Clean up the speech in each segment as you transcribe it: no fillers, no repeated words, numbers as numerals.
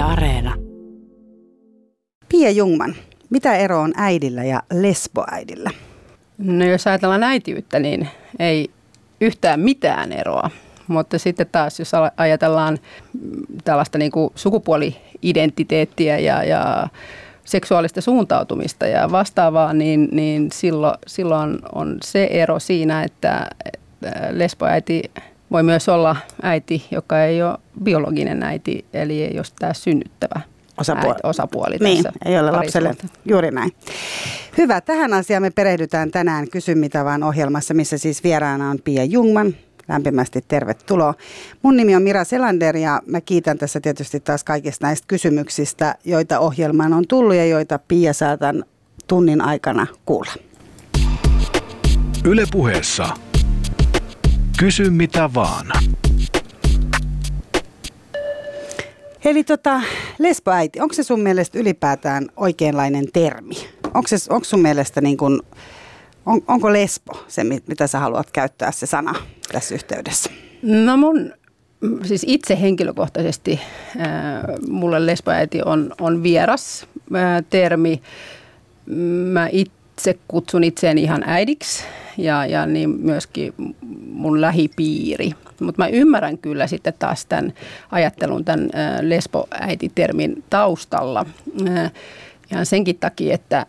Yle Areena. Pia Ljungman, mitä ero on äidillä ja lesboäidillä? No jos ajatellaan äitiyttä, niin ei yhtään mitään eroa. Mutta sitten taas, jos ajatellaan tällaista niin kuin sukupuoli-identiteettiä ja seksuaalista suuntautumista ja vastaavaa, niin silloin on se ero siinä, että lesboäiti voi myös olla äiti, joka ei ole biologinen äiti, eli ei ole tämä synnyttävä osapuoli tässä. Niin, ei ole lapselle. Juuri näin. Hyvä, tähän asiaan me perehdytään tänään Kysy mitä vaan -ohjelmassa, missä siis vieraana on Pia Ljungman. Lämpimästi tervetuloa. Mun nimi on Mira Selander ja mä kiitän tässä tietysti taas kaikista näistä kysymyksistä, joita ohjelmaan on tullut ja joita Pia saa tämän tunnin aikana kuulla. Yle Puheessa. Kysy mitä vaan. Eli lesboäiti, onko se sun mielestä ylipäätään oikeanlainen termi? Onko sun mielestä niin kuin... Onko lesbo se, mitä sä haluat käyttää se sana tässä yhteydessä? No mun, siis itse henkilökohtaisesti mulle lesboäiti on vieras termi. Mä itse kutsun itseäni ihan äidiksi ja niin myöskin mun lähipiiri. Mutta mä ymmärrän kyllä sitten taas tämän ajattelun tämän lesboäititermin taustalla. Ihan senkin takia, että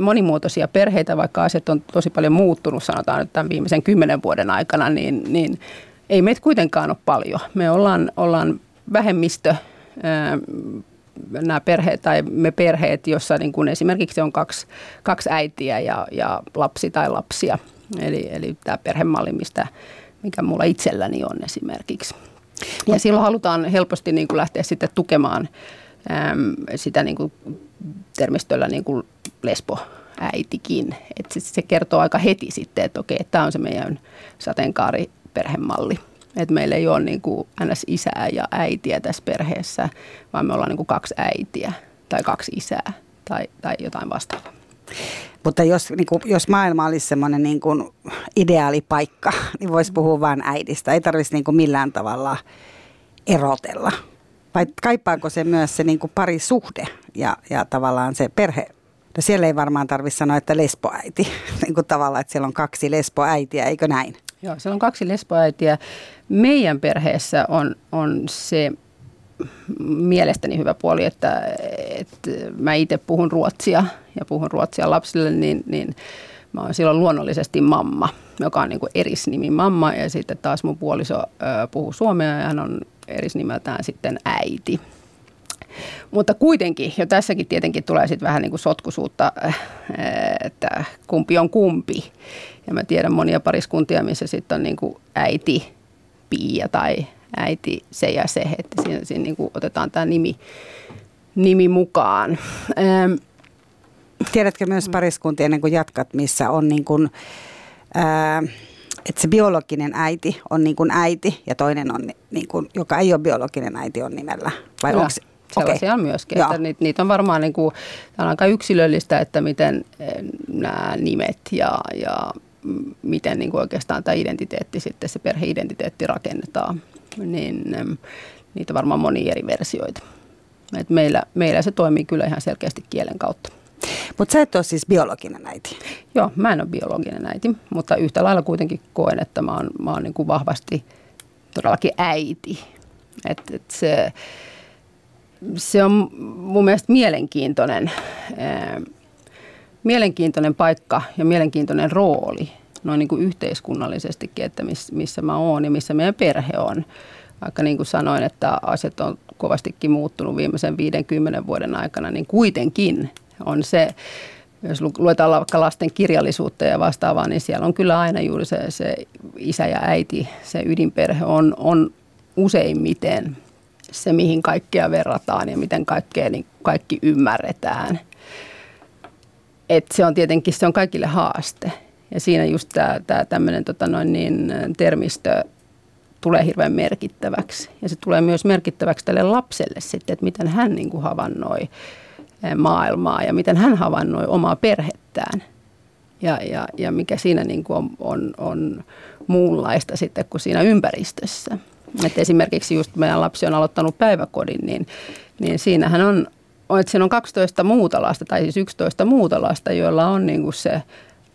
monimuotoisia perheitä, vaikka asiat on tosi paljon muuttunut, sanotaan nyt tämän viimeisen 10 vuoden aikana, niin ei meitä kuitenkaan ole paljon. Me ollaan vähemmistö, nämä perheet tai me perheet, jossa niin kuin esimerkiksi on kaksi äitiä ja lapsi tai lapsia. Eli tämä perhemalli, mikä mulla itselläni on esimerkiksi. Ja silloin halutaan helposti niin kuin lähteä sitten tukemaan sitä niin kuin termistöllä niin kuin lesboäitikin. Että se kertoo aika heti sitten, että okei, tämä on se meidän sateenkaariperhemalli. Että meillä ei ole niin kuin NS-isää ja äitiä tässä perheessä, vaan me ollaan niin kuin kaksi äitiä tai kaksi isää tai jotain vastaavaa. Mutta jos maailma olisi semmoinen niin kuin ideaalipaikka, niin voisi puhua vain äidistä. Ei tarvitsisi niin kuin millään tavalla erotella. Vai kaipaako se myös se niin kuin parisuhde ja tavallaan se perhe? No siellä ei varmaan tarvitse sanoa, että lesboäiti, niin kuin tavallaan, että siellä on kaksi lesboäitiä, eikö näin? Joo, siellä on kaksi lesboäitiä. Meidän perheessä on se mielestäni hyvä puoli, että mä itse puhun ruotsia ja lapsille, niin mä oon silloin luonnollisesti mamma, joka on niin kuin erisnimi mamma, ja sitten taas mun puoliso puhuu suomea ja hän on erisnimeltään sitten äiti. Mutta kuitenkin, jo tässäkin tietenkin tulee sitten vähän niin kuin sotkuisuutta, että kumpi on kumpi. Ja mä tiedän monia pariskuntia, missä sitten on niin kuin äiti Pia tai äiti se ja se, että siinä niin kuin otetaan tämä nimi mukaan. Tiedätkö myös pariskuntia, ennen kuin jatkat, missä on niin kuin... Että se biologinen äiti on niin kuin äiti ja toinen, on niin kuin, joka ei ole biologinen äiti, on nimellä. Vai onko se? Sellaisia on myöskin. Että niitä on varmaan niin kuin, on aika yksilöllistä, että miten nämä nimet ja miten niin kuin oikeastaan tämä identiteetti, sitten se perheidentiteetti rakennetaan. Niin, niitä on varmaan monia eri versioita. Et meillä se toimii kyllä ihan selkeästi kielen kautta. Mutta sä et ole siis biologinen äiti. Joo, mä en ole biologinen äiti, mutta yhtä lailla kuitenkin koen, että mä oon niin kuin vahvasti todellakin äiti. Et se on mun mielestä mielenkiintoinen paikka ja mielenkiintoinen rooli noin niin kuin yhteiskunnallisestikin, että missä mä oon ja missä meidän perhe on. Vaikka niin kuin sanoin, että asiat on kovastikin muuttunut viimeisen 50 vuoden aikana, niin kuitenkin on se, jos luetaan vaikka lasten kirjallisuutta ja vastaavaa, niin siellä on kyllä aina juuri se isä ja äiti, se ydinperhe on useimmiten se, mihin kaikkea verrataan ja miten kaikkea niin kaikki ymmärretään. Et se on tietenkin, se on kaikille haaste. Ja siinä just tämä tämmöinen termistö tulee hirveän merkittäväksi. Ja se tulee myös merkittäväksi tälle lapselle sitten, että miten hän niin kuin havainnoi maailmaa ja miten hän havainnoi omaa perhettään ja mikä siinä niin kuin on muunlaista sitten kuin siinä ympäristössä. Että esimerkiksi just meidän lapsi on aloittanut päiväkodin, niin siinähän on, että siinä on 12 muuta lasta, tai siis 11 muuta lasta, joilla on niin kuin se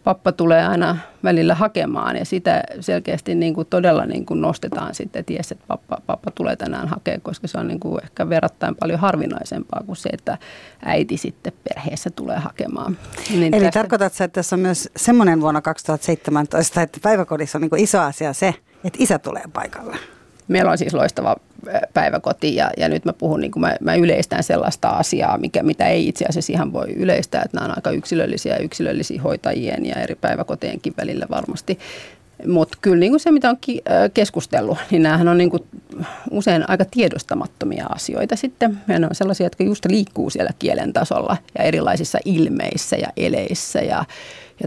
pappa tulee aina välillä hakemaan, ja sitä selkeästi niin kuin todella niin kuin nostetaan sitten, että jes, että pappa tulee tänään hakemaan, koska se on niin kuin ehkä verrattain paljon harvinaisempaa kuin se, että äiti sitten perheessä tulee hakemaan. Niin eli tarkoitatko sä, että tässä on myös semmoinen vuonna 2017, että päiväkodissa on niin kuin iso asia se, että isä tulee paikalle? Meillä on siis loistava päiväkoti ja nyt mä puhun, niin kuin mä yleistän sellaista asiaa, mitä ei itse asiassa ihan voi yleistää, että nämä on aika yksilöllisiä hoitajien ja eri päiväkoteenkin välillä varmasti. Mutta kyllä niin kuin se, mitä on keskustellut, niin näähän on niin kuin usein aika tiedostamattomia asioita sitten. Ja ne on sellaisia, jotka just liikkuu siellä kielen tasolla ja erilaisissa ilmeissä ja eleissä ja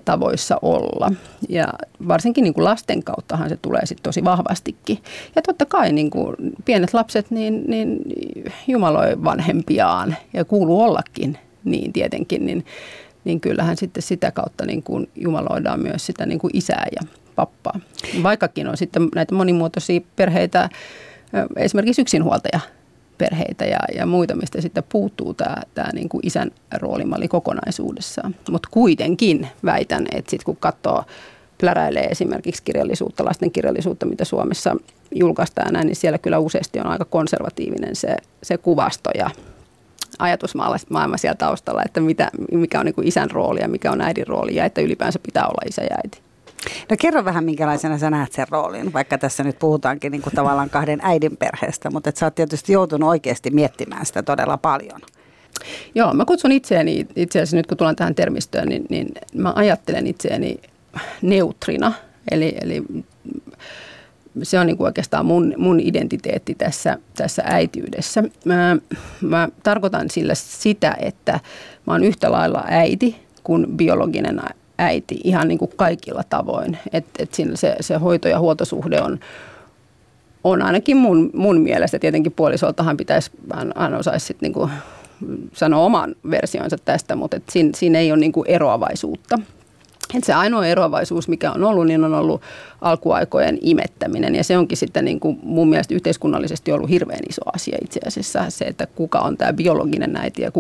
tavoissa olla. Ja varsinkin niin kuin lasten kauttahan se tulee sitten tosi vahvastikin. Ja totta kai niin kuin pienet lapset niin jumaloi vanhempiaan ja kuuluu ollakin niin tietenkin, niin kyllähän sitten sitä kautta niin kuin jumaloidaan myös sitä niin kuin isää ja pappaa. Vaikkakin on sitten näitä monimuotoisia perheitä, esimerkiksi yksinhuoltajaperheitä ja muita, mistä sitten puuttuu tämä niin kuin isän roolimalli kokonaisuudessaan. Mutta kuitenkin väitän, että sitten kun katsoo, pläräilee esimerkiksi kirjallisuutta, lasten kirjallisuutta, mitä Suomessa julkaistaan näin, niin siellä kyllä useasti on aika konservatiivinen se kuvasto ja ajatusmaailma siellä taustalla, että mikä on niin kuin isän rooli ja mikä on äidin rooli ja että ylipäänsä pitää olla isä ja äiti. No kerro vähän, minkälaisena sä näet sen roolin, vaikka tässä nyt puhutaankin niin kuin tavallaan kahden äidin perheestä, mutta sä oot tietysti joutunut oikeasti miettimään sitä todella paljon. Joo, mä kutsun itseäni, itse asiassa nyt kun tullaan tähän termistöön, niin mä ajattelen itseäni neutrina, eli se on niin kuin oikeastaan mun identiteetti tässä äitiydessä. Mä tarkoitan sillä sitä, että mä oon yhtä lailla äiti kuin biologinen äiti ihan niin kuin kaikilla tavoin. Et siinä se hoito- ja huoltosuhde on ainakin mun mielestä. Tietenkin puolisoltahan pitäisi, hän osaisi sitten niin kuin sanoa oman versionsa tästä, mutta siinä ei ole niin kuin eroavaisuutta. Et se ainoa eroavaisuus, mikä on ollut, niin on ollut alkuaikojen imettäminen. Ja se onkin sitten niin kuin mun mielestä yhteiskunnallisesti ollut hirveän iso asia itse asiassa. Se, että kuka on tämä biologinen äiti ja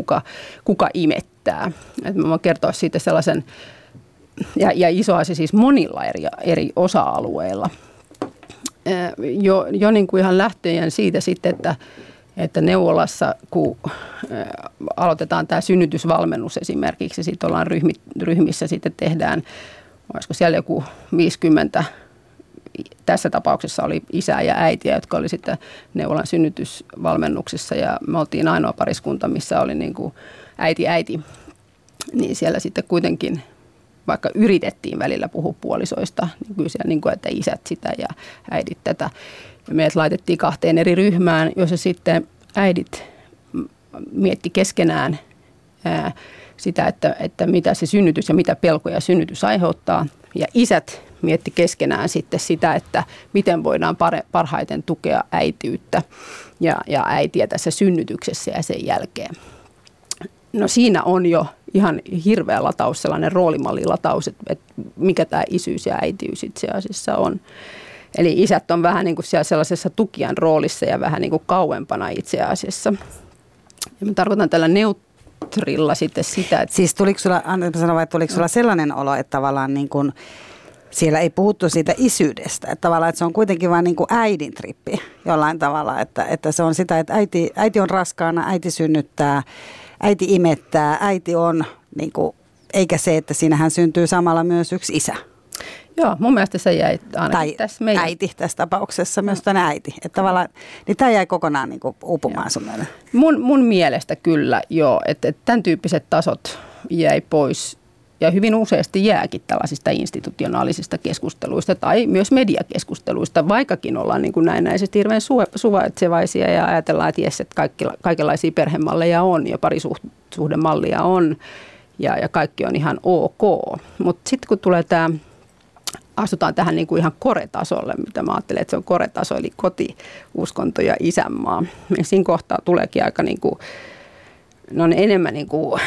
kuka imettää. Et mä voin kertoa siitä sellaisen. Ja iso asia siis monilla eri osa-alueilla. Jo niin kuin ihan lähtöjen siitä sitten, että neuvolassa, kun aloitetaan tämä synnytysvalmennus esimerkiksi, sitten ollaan ryhmissä, sitten tehdään, olisiko siellä joku 50, tässä tapauksessa oli isää ja äitiä, jotka oli sitten neuvolan synnytysvalmennuksessa, ja me oltiin ainoa pariskunta, missä oli niin kuin äiti, niin siellä sitten kuitenkin, vaikka yritettiin välillä puhua puolisoista, niin kyllä siellä, niin kuin, että isät sitä ja äidit tätä. Meidät laitettiin kahteen eri ryhmään, jossa sitten äidit mietti keskenään sitä, että mitä se synnytys ja mitä pelkoja synnytys aiheuttaa. Ja isät mietti keskenään sitten sitä, että miten voidaan parhaiten tukea äitiyttä ja äitiä tässä synnytyksessä ja sen jälkeen. No siinä on jo ihan hirveä lataus, sellainen roolimallilataus, että mikä tämä isyys ja äitiys itse asiassa on. Eli isät on vähän niin kuin siellä sellaisessa tukijan roolissa ja vähän niin kuin kauempana itse asiassa. Ja mä tarkoitan tällä neutrilla sitten sitä, että... Siis tuliko sulla sellainen olo, että tavallaan niin kuin siellä ei puhuttu siitä isyydestä, että tavallaan että se on kuitenkin vain niin kuin äidin trippi jollain tavalla, että se on sitä, että äiti on raskaana, äiti synnyttää, äiti imettää, äiti on, niin kuin, eikä se, että siinähän syntyy samalla myös yksi isä. Joo, mun mielestä se jäi ainakin tässä meidän. Äiti tässä tapauksessa, myös tänä äiti. Että tavallaan, niin tämä jäi kokonaan niin kuin uupumaan sun mielestä. Mun mielestä kyllä, joo, että tämän tyyppiset tasot jäi pois. Ja hyvin useasti jääkin tällaisista institutionaalisista keskusteluista tai myös mediakeskusteluista, vaikkakin ollaan niin kuin näennäisesti hirveän suvaitsevaisia ja ajatellaan, että jes, että kaikenlaisia perhemalleja on ja parisuhdemallia on ja kaikki on ihan ok. Mutta sitten kun tulee tämä, astutaan tähän niin kuin ihan koretasolle, mitä mä ajattelen, että se on koretaso, eli koti, uskonto ja isänmaa, niin siinä kohtaa tuleekin aika niin kuin, ne on enemmän niin kuin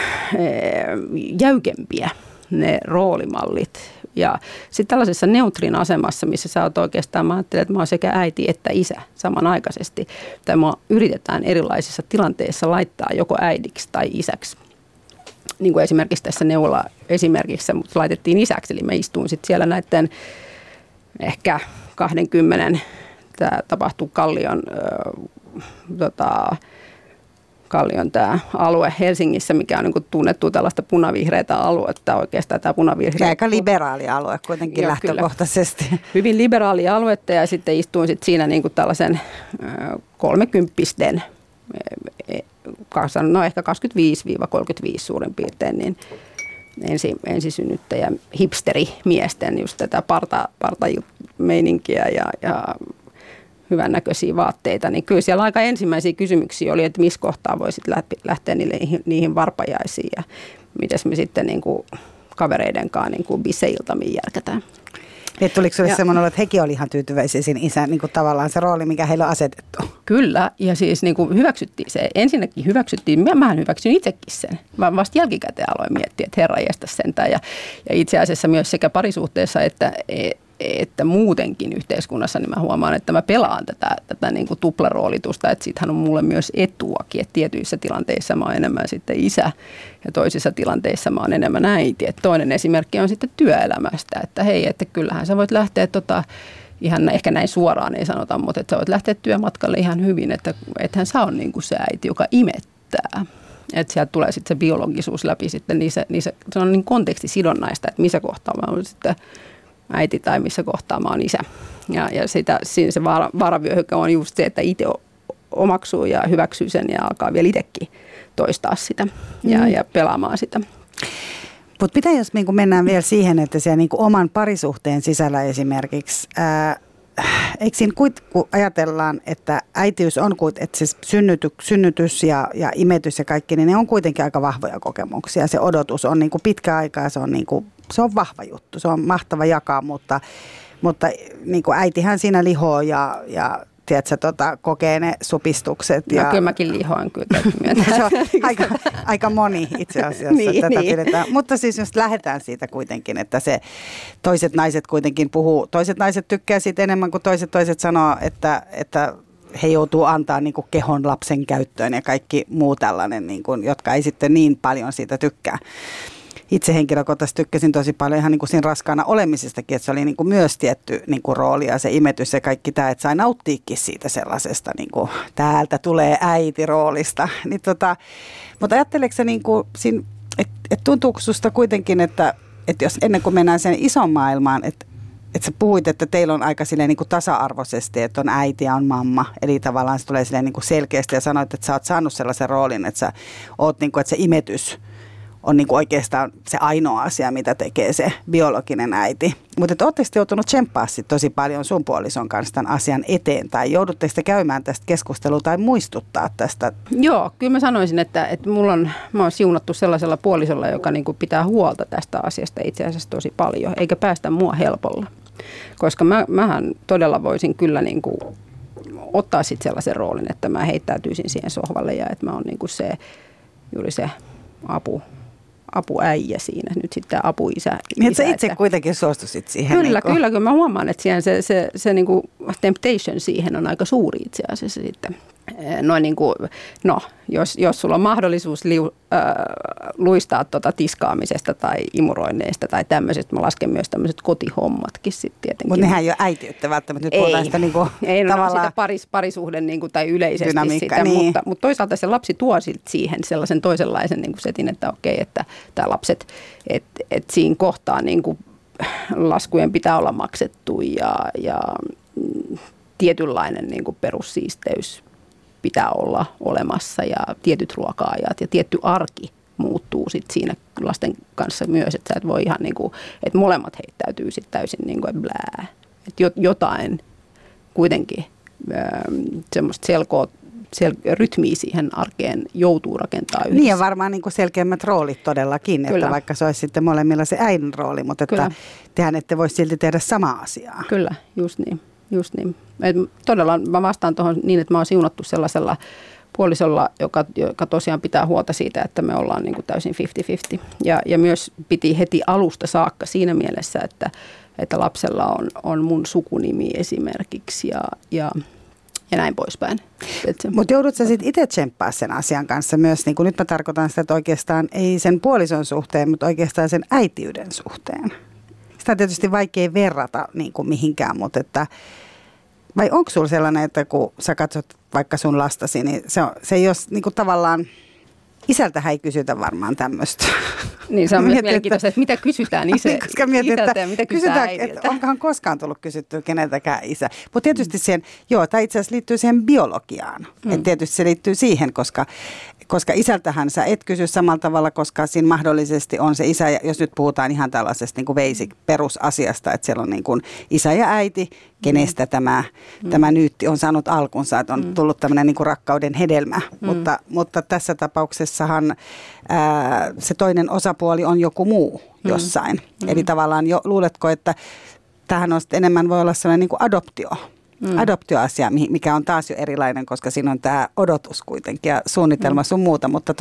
jäykempiä ne roolimallit. Ja sitten tällaisessa neutrin asemassa, missä sä oot oikeastaan, mä ajattelen, että mä oon sekä äiti että isä samanaikaisesti. Tai mä yritetään erilaisissa tilanteissa laittaa joko äidiksi tai isäksi. Niin kuin esimerkiksi tässä neuvola esimerkiksi mut laitettiin isäksi, eli mä istuin sitten siellä näiden ehkä 20, tämä tapahtuu Kallion, Kallion tämä alue Helsingissä, mikä on niin kuin tunnettu tällaista punavihreätä aluetta oikeastaan. Tämä punavihreä. Aika liberaali alue kuitenkin joo, lähtökohtaisesti. Kyllä. Hyvin liberaali aluetta ja sitten istuin sit siinä niin kuin tällaisen 30-pisten, no ehkä 25-35 suurin piirtein, niin ensisynnyttäjä hipsterimiesten just tätä partameininkiä ja hyvännäköisiä vaatteita, niin kyllä siellä aika ensimmäisiä kysymyksiä oli, että missä kohtaa voisit lähteä niihin varpajaisiin ja mitäs me sitten niin kuin kavereiden kanssa niin kuin biseiltamiin järkätään. Niin, tuliko sinulle semmoinen olo, että hekin oli ihan tyytyväisiä siinä isän niin kuin tavallaan se rooli, mikä heillä on asetettu? Kyllä, ja siis niin kuin hyväksyttiin se. Ensinnäkin hyväksyttiin, mähän hyväksyn itsekin sen. Mä vasta jälkikäteen aloin miettiä, että herra jästä sentään. Ja itse asiassa myös sekä parisuhteessa että muutenkin yhteiskunnassa, niin mä huomaan, että mä pelaan tätä niin kuin tuplaroolitusta, että siitähän on mulle myös etuakin, että tietyissä tilanteissa mä oon enemmän sitten isä ja toisissa tilanteissa mä oon enemmän äiti. Et toinen esimerkki on sitten työelämästä, että hei, että kyllähän sä voit lähteä ihan ehkä näin suoraan ei sanota, mutta että sä voit lähteä työmatkalle ihan hyvin, että ethän sä on niin kuin se äiti, joka imettää. Että sieltä tulee sitten se biologisuus läpi sitten, se on niin kontekstisidonnaista, että missä kohtaa mä oon sitten äiti tai missä kohtaa mä oon isä. Ja siinä se vaaravyöhyke on just se, että itse omaksuu ja hyväksyy sen ja alkaa vielä itsekin toistaa sitä ja pelaamaan sitä. Mutta mitä jos niinku mennään vielä siihen, että siellä niinku oman parisuhteen sisällä esimerkiksi, eikö siinä kun ajatellaan, että äitiys on, että siis synnytys ja imetys ja kaikki, niin ne on kuitenkin aika vahvoja kokemuksia. Se odotus on niinku pitkä aika ja se on vahva juttu, se on mahtava jakaa, mutta niin kuin äitihän siinä lihoo ja tiedätkö, kokee ne supistukset. No, ja kyllä mäkin lihoan kyllä. Se on aika moni itse asiassa, niin, tätä niin pidetään. Mutta siis just lähdetään siitä kuitenkin, että se toiset naiset kuitenkin puhuu. Toiset naiset tykkää siitä enemmän kuin toiset sanoo, että he joutuu antaa niin kuin kehon lapsen käyttöön ja kaikki muu tällainen, niin kuin, jotka ei sitten niin paljon siitä tykkää. Itse henkilökohtaisesti tykkäsin tosi paljon ihan niin kuin siinä raskaana olemisestakin, että se oli niin kuin myös tietty niin kuin rooli ja se imetys ja kaikki tämä, että sai nauttiikin siitä sellaisesta niin kuin täältä tulee äiti roolista. Niin mutta ajatteleeko sä, niin että tuntuuko susta kuitenkin, että jos ennen kuin mennään sen ison maailmaan, että sä puhuit, että teillä on aika silleen niin kuin tasa-arvoisesti, että on äiti ja on mamma. Eli tavallaan se tulee silleen niin kuin selkeästi ja sanoit, että sä oot saanut sellaisen roolin, että sä oot niin kuin, että se imetys on niin kuin oikeastaan se ainoa asia, mitä tekee se biologinen äiti. Mutta ootteko te joutunut tsemppaa sit tosi paljon sun puolison kanssa tämän asian eteen? Tai joudutteko te käymään tästä keskustelua tai muistuttaa tästä? Joo, kyllä mä sanoisin, että mä oon siunattu sellaisella puolisolla, joka niin kuin pitää huolta tästä asiasta itse asiassa tosi paljon. Eikä päästä mua helpolla. Koska mähän todella voisin kyllä niin kuin ottaa sit sellaisen roolin, että mä heittäytyisin siihen sohvalle ja että mä oon niin kuin se, juuri se apuäijä siinä, nyt sitten apuisä. Niin sä itse kuitenkin suostusit siihen. Kyllä, niin kyllä mä huomaan, että siihen se niin kuin temptation siihen on aika suuri itse asiassa sitten. No, niin kuin, jos sulla on mahdollisuus luistaa tiskaamisesta tai imuroinneista tai tämmöisestä, mä lasken myös tämmöiset kotihommatkin sitten tietenkin. Mutta nehän ei ole äitiyttä välttämättä, nyt puhutaan sitä niinku ei, no, tavallaan sitä parisuhde niinku, tai yleisesti dynamiikka, sitä, niin. Mutta toisaalta se lapsi tuo siihen sellaisen toisenlaisen niinku setin, että okei, että tämä lapset, että siinä kohtaa niinku, laskujen pitää olla maksettu ja tietynlainen niinku, perussiisteys pitää olla olemassa ja tietyt ruoka-ajat ja tietty arki muuttuu sit siinä lasten kanssa myös, että sä et voi ihan niin kuin, että molemmat heittäytyy sitten täysin niin kuin blää. Että jotain kuitenkin semmoista rytmiä siihen arkeen joutuu rakentaa yhdessä. Niin ja varmaan niin kuin selkeämmät roolit todellakin, kyllä, että vaikka se olisi sitten molemmilla se äidin rooli, mutta että kyllä, tehän ette voi silti tehdä samaa asiaa. Kyllä, just niin. Just niin. Et todella mä vastaan tuohon niin, että mä oon siunattu sellaisella puolisolla, joka tosiaan pitää huolta siitä, että me ollaan niin kuin täysin 50-50. Ja myös piti heti alusta saakka siinä mielessä, että lapsella on mun sukunimi esimerkiksi ja näin poispäin. Mutta joudutko sä sitten itse tsemppaa sen asian kanssa myös? Niin kun nyt mä tarkoitan sitä, että oikeastaan ei sen puolison suhteen, mutta oikeastaan sen äitiyden suhteen. Sitä on tietysti vaikea verrata niin kuin mihinkään, mutta että... Vai onko sulla sellainen, että kun sä katsot vaikka sun lastasi, niin se ei ole niin kuin tavallaan... Isältähän ei kysytä varmaan tämmöistä. Niin, se on mielenkiintoista, että mitä kysytään isältä ja mitä kysytään äidiltä. Onkohan koskaan tullut kysyttyä keneltäkään isä. Mutta tietysti siihen, joo, tai itse asiassa liittyy siihen biologiaan. Et tietysti se liittyy siihen, koska isältähän sä et kysy samalla tavalla, koska siinä mahdollisesti on se isä, ja jos nyt puhutaan ihan tällaisesta niin kuin basic perusasiasta, että siellä on niin kuin isä ja äiti, kenestä tämä nyytti on saanut alkunsa, että on tullut tämmöinen niin kuin rakkauden hedelmä. Mutta tässä tapauksessahan se toinen osapuoli on joku muu jossain. Eli tavallaan jo, luuletko, että tämähän on enemmän voi olla sellainen niin kuin adoptio. Adoptioasia, mikä on taas jo erilainen, koska siinä on tämä odotus kuitenkin ja suunnitelma sun muuta, mutta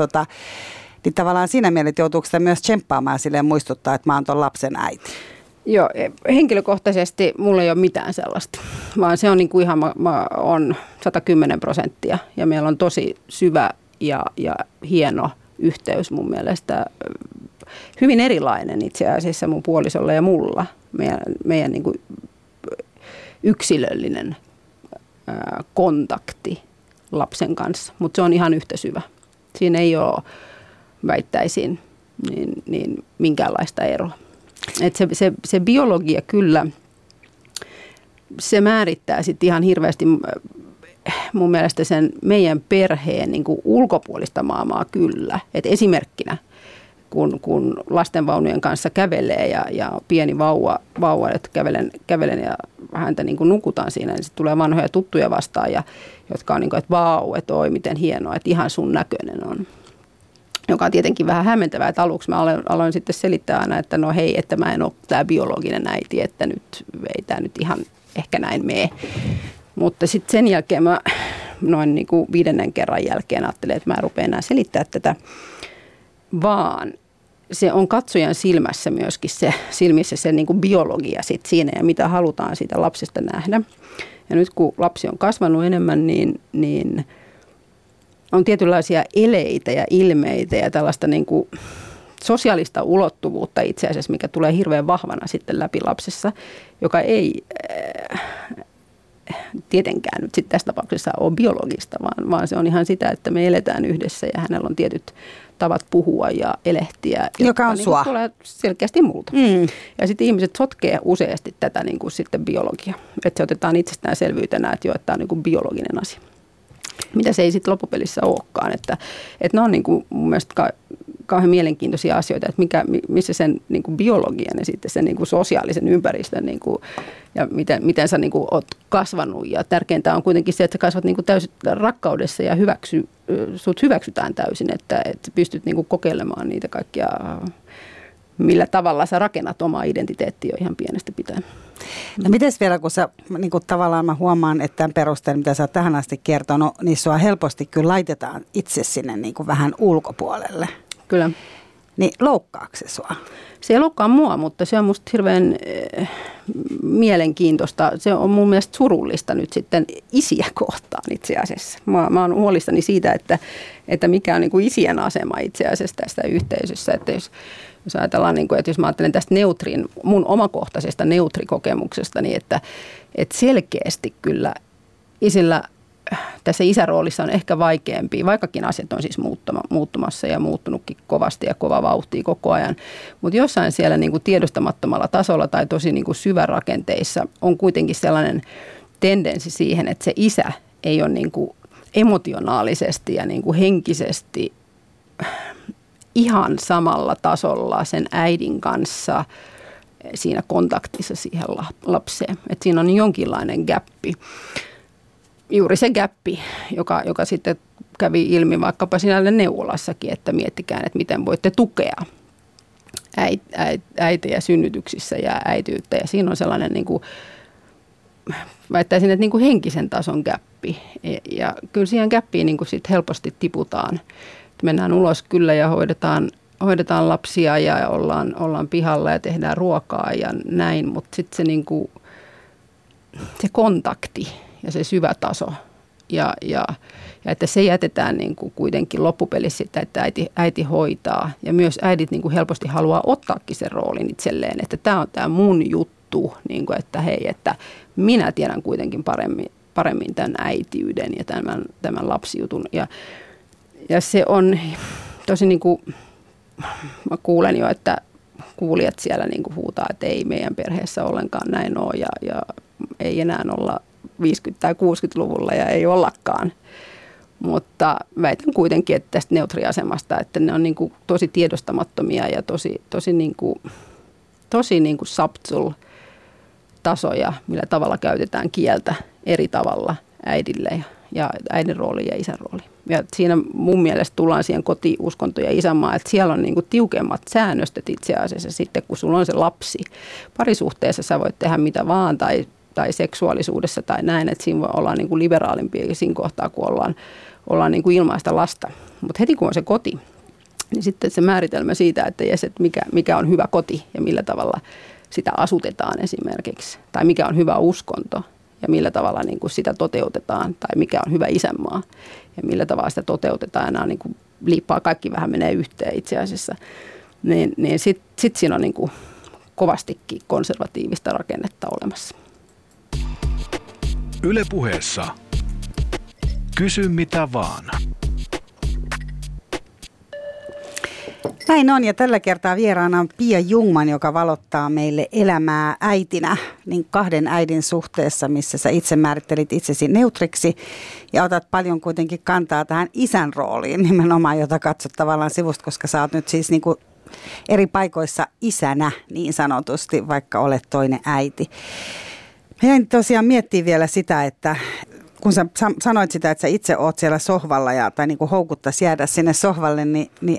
niin tavallaan siinä mielessä joutuuko sitä myös tsemppaamaan silleen muistuttaa, että mä oon ton lapsen äiti? Joo, henkilökohtaisesti mulla ei ole mitään sellaista, vaan se on niin kuin ihan, mä oon 110% ja meillä on tosi syvä ja hieno yhteys mun mielestä, hyvin erilainen itse asiassa mun puolisolla ja mulla, meidän niin kuin yksilöllinen kontakti lapsen kanssa, mutta se on ihan yhtä syvä. Siinä ei ole, väittäisin, niin minkäänlaista eroa. Et se biologia kyllä, se määrittää sitten ihan hirveästi mun mielestä sen meidän perheen niin kuin ulkopuolista maailmaa kyllä. Et esimerkkinä, kun lastenvaunujen kanssa kävelee ja pieni vauva että kävelen ja häntä niin kuin nukutaan siinä, niin sitten tulee vanhoja tuttuja vastaan, jotka on niin kuin, että vau, että oi, miten hienoa, että ihan sun näköinen on. Joka on tietenkin vähän hämmentävää, että aluksi mä aloin sitten selittää aina, että no hei, että mä en ole tämä biologinen äiti, että nyt ei tämä nyt ihan ehkä näin mene. Mutta sitten sen jälkeen mä noin niin kuin 5. kerran jälkeen ajattelin, että mä en rupea enää selittää tätä, vaan se on katsojan silmässä myöskin se niin kuin biologia sit siinä ja mitä halutaan siitä lapsesta nähdä. Ja nyt kun lapsi on kasvanut enemmän, niin on tietynlaisia eleitä ja ilmeitä ja tällaista niin kuin sosiaalista ulottuvuutta itse asiassa, mikä tulee hirveän vahvana sitten läpi lapsessa, joka ei tietenkään nyt sitten tässä tapauksessa ole biologista, vaan se on ihan sitä, että me eletään yhdessä ja hänellä on tietyt tavat puhua ja elehtiä, joka on sua. Tulee selkeästi multa. Ja sitten ihmiset sotkee useasti tätä niin kuin sitten biologiaa. Että se otetaan itsestäänselvyytenä, että jo, että tämä on niin kuin biologinen asia. Mitä se ei sitten loppupelissä olekaan. Että ne on niin kuin mun mielestä kauhean mielenkiintoisia asioita, että missä sen niin kuin biologian ja sitten sen niin kuin sosiaalisen ympäristön niin kuin, ja miten sä niin kuin oot kasvanut. Ja tärkeintä on kuitenkin se, että sä kasvat niin kuin täysin rakkaudessa ja sut hyväksytään täysin, että pystyt niin kuin kokeilemaan niitä kaikkia, millä tavalla sä rakennat omaa identiteettiä jo ihan pienestä pitäen. No mites vielä, kun sä niin kun tavallaan mä huomaan, että tämän perusteen, mitä sä oot tähän asti kertonut, niin sua helposti kyllä laitetaan itse sinne niin kuin vähän ulkopuolelle. Kyllä. Niin loukkaako se sua? Se ei loukkaa mua, mutta se on musta hirveän mielenkiintoista. Se on mun mielestä surullista nyt sitten isiä kohtaan itse asiassa. Mä oon huolissani siitä, että mikä on niin kuin isien asema itse asiassa tässä yhteisössä. Että jos ajatellaan, niin kuin, että jos mä ajattelen tästä mun omakohtaisesta neutrikokemuksesta, niin että selkeästi kyllä isillä tässä isäroolissa on ehkä vaikeampi, vaikkakin asiat on siis muuttumassa ja muuttunutkin kovasti ja kova vauhtia koko ajan. Mutta jossain siellä niin kuin tiedostamattomalla tasolla tai tosi niin kuin syvärakenteissa on kuitenkin sellainen tendenssi siihen, että se isä ei ole niin kuin emotionaalisesti ja niin kuin henkisesti ihan samalla tasolla sen äidin kanssa siinä kontaktissa siihen lapseen. Et siinä on jonkinlainen gäppi. Juuri se gäppi, joka sitten kävi ilmi vaikkapa siinä neuvolassakin, että miettikään, että miten voitte tukea äitejä synnytyksissä ja äitiyttä. Ja siinä on sellainen niin kuin väittäisin, että niin kuin henkisen tason gäppi. Ja kyllä siihen gäppiin niin kuin sit helposti tiputaan. Mennään ulos kyllä ja hoidetaan lapsia ja ollaan pihalla ja tehdään ruokaa ja näin, mutta sitten se, niin kuin, se kontakti ja se syvä taso ja että se jätetään niin kuin kuitenkin loppupelissä sitä, että äiti hoitaa ja myös äidit niin kuin helposti haluaa ottaakin sen roolin itselleen, että tämä on tämä mun juttu, niin kuin, että hei, että minä tiedän kuitenkin paremmin tämän äitiyden ja tämän lapsijutun ja se on tosi niin kuin, mä kuulen jo, että kuulijat siellä niin kuin huutaa, että ei meidän perheessä ollenkaan näin ole ja ei enää olla 50- tai 60-luvulla ja ei ollakaan. Mutta väitän kuitenkin, että tästä neutriasemasta, että ne on niin kuin tosi tiedostamattomia ja tosi niin kuin subtle tasoja, millä tavalla käytetään kieltä eri tavalla äidille ja äidin rooli ja isän rooli. Ja siinä mun mielestä tullaan siihen kotiuskonto ja isänmaa, että siellä on niinku tiukemmat säännöstöt itse asiassa sitten, kun sulla on se lapsi. Parisuhteessa sä voit tehdä mitä vaan tai seksuaalisuudessa tai näin, että siinä voi olla niinku liberaalimpia siinä kohtaa, kun ollaan niinku ilmaista lasta. Mutta heti kun on se koti, niin sitten se määritelmä siitä, että, jes, että mikä on hyvä koti ja millä tavalla sitä asutetaan esimerkiksi tai mikä on hyvä uskonto. Ja millä tavalla niin kuin sitä toteutetaan, tai mikä on hyvä isänmaa, ja millä tavalla sitä toteutetaan, ja nämä niin kuin liippaa, kaikki vähän menee yhteen itse asiassa, niin sit siinä on niin kuin kovastikin konservatiivista rakennetta olemassa. Yle Puheessa. Kysy mitä vaan. Näin on, ja tällä kertaa vieraana on Pia Ljungman, joka valottaa meille elämää äitinä, niin kahden äidin suhteessa, missä sä itse määrittelit itsesi neutriksi ja otat paljon kuitenkin kantaa tähän isän rooliin nimenomaan, jota katsot tavallaan sivusta, koska sä oot nyt siis niin kuin eri paikoissa isänä niin sanotusti, vaikka olet toinen äiti. Mä jäin tosiaan miettimään vielä sitä, että kun sä sanoit sitä, että sä itse oot siellä sohvalla tai niin kuin houkuttaisi jäädä sinne sohvalle, niin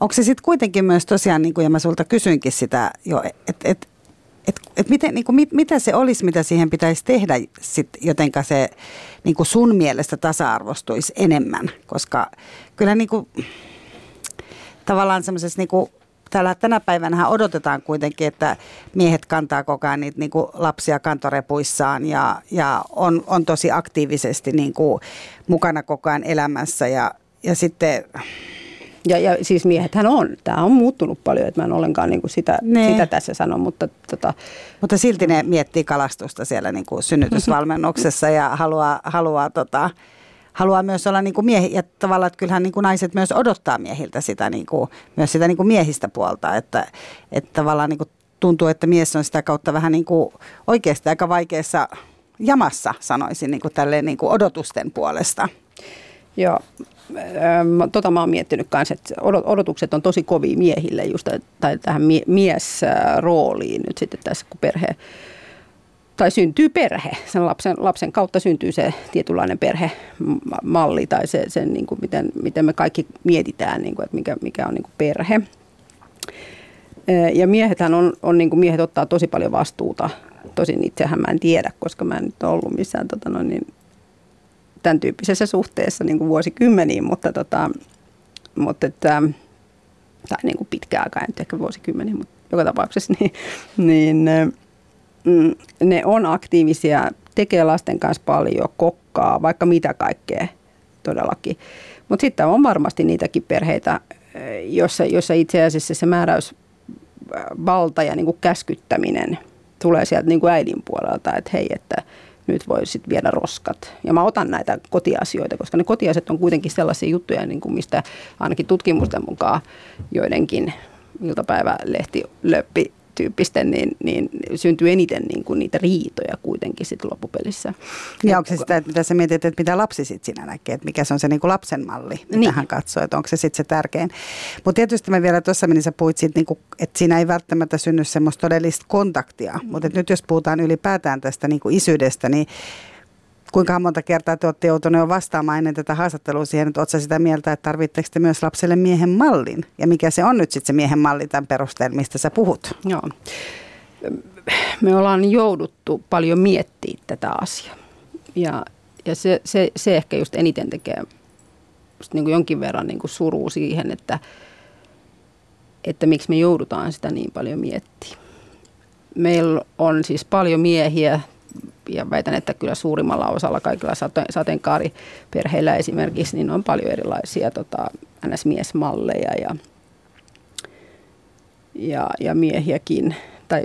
onko se sitten kuitenkin myös tosiaan, niin kuin ja mä sulta kysyinkin sitä jo, että miten, niin kuin, mitä se olisi, mitä siihen pitäisi tehdä sitten, jotenka se niin kuin sun mielestä tasa-arvostuisi enemmän, koska kyllä niin kuin, tavallaan semmoisessa, niin kuin tänä päivänä odotetaan kuitenkin, että miehet kantaa koko ajan niitä niin kuin lapsia kantorepuissaan ja on tosi aktiivisesti niin kuin mukana koko ajan elämässä ja sitten... Ja siis miehethän on. Tämä on muuttunut paljon, että mä en ollenkaan niin kuin sitä tässä sano. Mutta silti ne miettii kalastusta siellä niin kuin synnytysvalmennuksessa ja haluaa myös olla niin kuin miehi. Ja tavallaan, että kyllähän niin kuin naiset myös odottaa miehiltä sitä, niin kuin, myös sitä niin kuin miehistä puolta. Että tavallaan niin kuin tuntuu, että mies on sitä kautta vähän niin kuin oikeasti aika vaikeassa jamassa, sanoisin, niin kuin tälleen niin kuin odotusten puolesta. Joo. Mä oon miettinyt kanssa, että odotukset on tosi kovia miehille just tai tähän miesrooliin nyt sitten tässä, kun perhe tai syntyy perhe. Sen lapsen kautta syntyy se tietynlainen perhemalli tai sen niin kuin miten me kaikki mietitään, niin kuin, että mikä on niin kuin perhe. Ja miehethän on niin kuin miehet ottaa tosi paljon vastuuta. Tosin itsehän mä en tiedä, koska mä en nyt ole ollut missään tämän tyyppisessä suhteessa niin kuin vuosikymmeniin, tai niin kuin pitkä aika, en ehkä vuosikymmeniin, mutta joka tapauksessa, niin ne on aktiivisia, tekee lasten kanssa paljon, kokkaa, vaikka mitä kaikkea todellakin. Mutta sitten on varmasti niitäkin perheitä, jossa itse asiassa se määräysvalta ja niin kuin käskyttäminen tulee sieltä niin kuin äidin puolelta, että hei, että nyt voi sitten viedä roskat. Ja mä otan näitä kotiasioita, koska ne kotiasiat on kuitenkin sellaisia juttuja, niin kuin mistä ainakin tutkimusten mukaan joidenkin iltapäivälehtilöppityyppisten niin syntyy eniten niin kuin niitä riitoja kuitenkin sitten loppupelissä. Ja onko se sitä, että mitä sä mietit, että mitä lapsi sitten siinä näkee, että mikä se on se niin kuin lapsen malli, mitä hän katsoo, että onko se sitten se tärkein. Mutta tietysti me vielä tuossa meni, sä puhuit siitä, niin kuin, että siinä ei välttämättä synny semmoista todellista kontaktia, mutta nyt jos puhutaan ylipäätään tästä niin kuin isyydestä, niin kuinka monta kertaa te olette joutuneet jo vastaamaan ennen tätä haastattelua siihen, että oletko sitä mieltä, että tarvitteko te myös lapselle miehen mallin? Ja mikä se on nyt sitten se miehen malli tämän perusteella, mistä sä puhut? Joo. me ollaan jouduttu paljon miettimään tätä asiaa. Ja se ehkä just eniten tekee just niin kuin jonkin verran niin kuin surua siihen, että miksi me joudutaan sitä niin paljon miettimään. Meillä on siis paljon miehiä, ja väitän, että kyllä suurimmalla osalla kaikilla sateenkaariperheillä esimerkiksi, niin on paljon erilaisia NS-miesmalleja ja miehiäkin, tai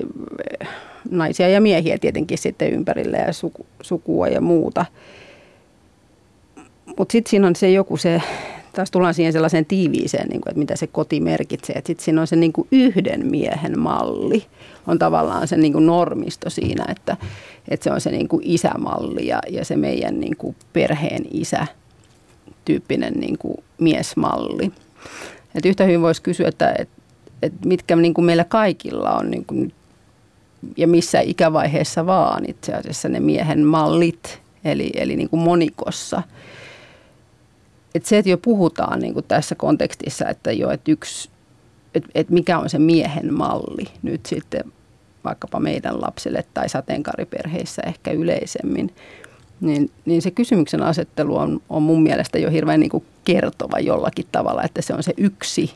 naisia ja miehiä tietenkin sitten ympärillä ja sukua ja muuta. Mutta sitten siinä on se joku se, taas tullaan siihen sellaiseen tiiviiseen, niin kuin, että mitä se koti merkitsee. Sitten siinä on se niin kuin yhden miehen malli, on tavallaan se niin kuin normisto siinä, että se on se niin kuin isämalli ja se meidän niin kuin perheen isä tyyppinen niin kuin miesmalli. Et yhtä hyvin voisi kysyä, että mitkä niin kuin meillä kaikilla on niin kuin, ja missä ikävaiheessa vaan itse asiassa ne miehen mallit, eli niin kuin monikossa. Että se, että jo puhutaan niin kuin tässä kontekstissa, että jo, että mikä on se miehen malli nyt sitten vaikkapa meidän lapsille tai sateenkaariperheissä ehkä yleisemmin, niin se kysymyksen asettelu on mun mielestä jo hirveän niin kuin kertova jollakin tavalla, että se on se yksi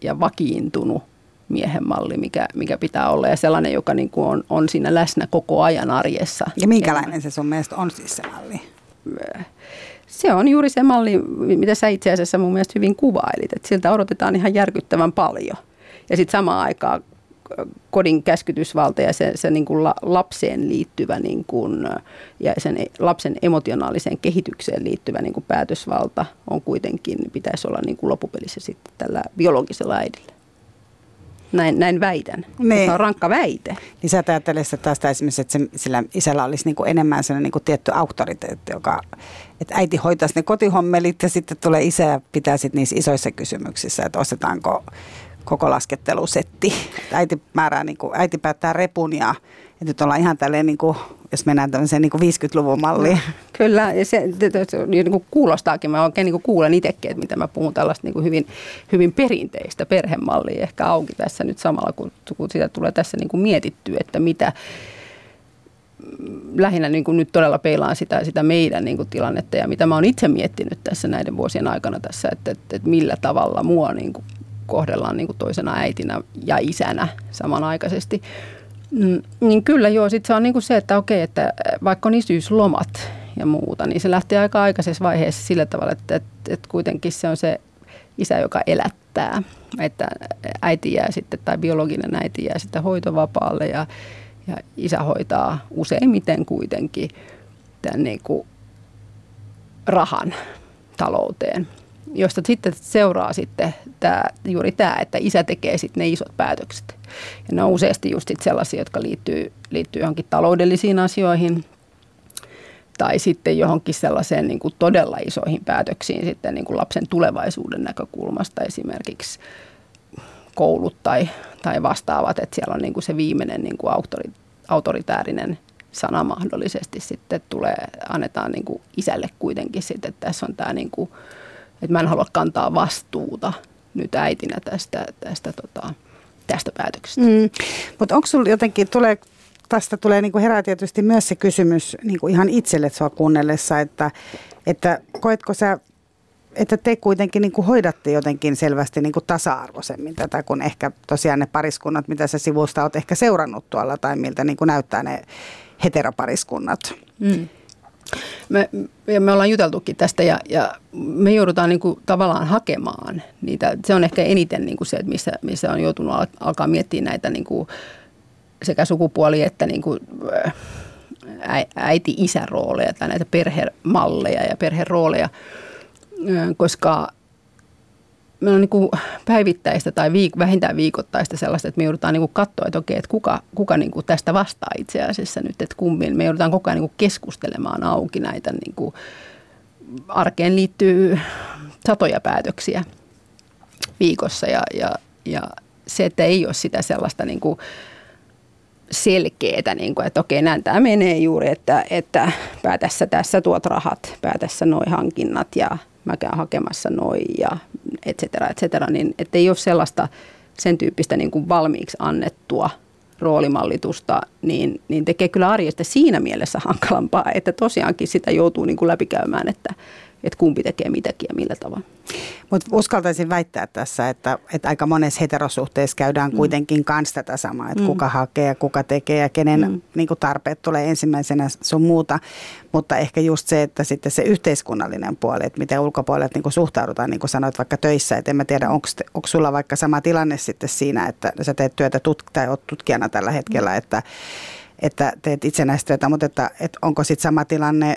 ja vakiintunut miehen malli, mikä pitää olla ja sellainen, joka niin kuin on siinä läsnä koko ajan arjessa. Ja minkälainen se sun mielestä on siis se malli? Se on juuri se malli, mitä sä itse asiassa mun mielestä hyvin kuvailit, että siltä odotetaan ihan järkyttävän paljon. Ja sitten samaan aikaan kodin käskytysvalta ja se niin kuin lapseen liittyvä niin kuin, ja sen lapsen emotionaaliseen kehitykseen liittyvä niin kuin päätösvalta on kuitenkin, pitäisi olla niin kuin loppupelissä sitten tällä biologisella äidillä. Näin väitän. Niin. Se on rankka väite. Niin sä ajattelisit tästä esimerkiksi, että sillä isällä olisi niin kuin enemmän sellainen niin kuin tietty auktoriteetti, joka, että äiti hoitaisi ne kotihommelit ja sitten tulee isä ja pitää sitten niissä isoissa kysymyksissä, että ostetaanko koko laskettelusetti. Äiti määrää, niin kuin, äiti päättää repun ja nyt ollaan ihan tälleen, niin kuin, jos mennään tämmöiseen niin kuin 50-luvun malliin. Kyllä, ja se niin kuin kuulostaakin. Mä oikein niin kuin kuulen itsekin, että mitä mä puhun tällaista niin kuin hyvin, hyvin perinteistä perhemallia ehkä auki tässä nyt samalla, kun sitä tulee tässä niin kuin mietittyä, että mitä lähinnä niin kuin nyt todella peilaan sitä meidän niin kuin tilannetta ja mitä mä oon itse miettinyt tässä näiden vuosien aikana tässä, että millä tavalla mua niin kuin kohdellaan niin kuin toisena äitinä ja isänä samanaikaisesti. Niin kyllä joo, sitten se on niin kuin se, että okei, että vaikka on isyyslomat ja muuta, niin se lähtee aika aikaisessa vaiheessa sillä tavalla, että kuitenkin se on se isä, joka elättää, että äiti jää sitten, tai biologinen äiti jää sitten hoitovapaalle ja isä hoitaa useimmiten kuitenkin tämän niin kuin rahan talouteen, josta sitten seuraa sitten juuri tämä, että isä tekee sitten ne isot päätökset. Ja ne on useasti just sit sellaisia, jotka liittyy johonkin taloudellisiin asioihin tai sitten johonkin sellaiseen niin kuin todella isoihin päätöksiin sitten niin kuin lapsen tulevaisuuden näkökulmasta, esimerkiksi koulut tai vastaavat, että siellä on niin kuin se viimeinen niin kuin autoritäärinen sana mahdollisesti sitten annetaan niin kuin isälle kuitenkin sitten, että tässä on tämä niin kuin, että mä en halua kantaa vastuuta nyt äitinä tästä päätöksestä. Mutta onko sulla jotenkin, tästä tulee niinku herää tietysti myös se kysymys niinku ihan itselle sua kuunnellessa, että koetko sä, että te kuitenkin niinku hoidatte jotenkin selvästi niinku tasa-arvoisemmin tätä, kun ehkä tosiaan ne pariskunnat, mitä sä sivusta oot ehkä seurannut tuolla tai miltä niinku näyttää ne heteropariskunnat. Me ollaan juteltukin tästä ja me joudutaan niin kuin tavallaan hakemaan niitä. Se on ehkä eniten niin kuin se, että missä on joutunut alkaa miettiä näitä niin kuin sekä sukupuoli- että niin kuin äiti-isärooleja tai näitä perhemalleja ja perherooleja, koska meillä on niin kuin päivittäistä tai vähintään viikoittaista sellaista, että me joudutaan niin kuin katsoa, että okei, että kuka niin kuin tästä vastaa itse asiassa nyt, että kummin. Me joudutaan koko ajan niin kuin keskustelemaan auki näitä, niin kuin arkeen liittyy satoja päätöksiä viikossa ja se, että ei ole sitä sellaista niin kuin selkeää, niin kuin, että okei, näin tämä menee juuri, että päätässä tässä tuot rahat, päätässä noi hankinnat ja mä käyn hakemassa noin ja et cetera, niin ettei ole sellaista sen tyyppistä niin kuin valmiiksi annettua roolimallitusta, niin tekee kyllä arjesta siinä mielessä hankalampaa, että tosiaankin sitä joutuu niin kuin läpikäymään, että kumpi tekee mitäkin ja millä tavalla. Mutta uskaltaisin väittää tässä, että aika monessa heterosuhteessa käydään kuitenkin kanssa tätä samaa, että kuka hakee ja kuka tekee ja kenen niin kuin tarpeet tulee ensimmäisenä sun muuta. Mutta ehkä just se, että sitten se yhteiskunnallinen puoli, että miten ulkopuolelta niin kuin suhtaudutaan, niin kuin sanoit vaikka töissä, että en mä tiedä, onko sulla vaikka sama tilanne sitten siinä, että sä teet työtä tai oot tutkijana tällä hetkellä, että teet itsenäistyötä, mutta että onko sitten sama tilanne,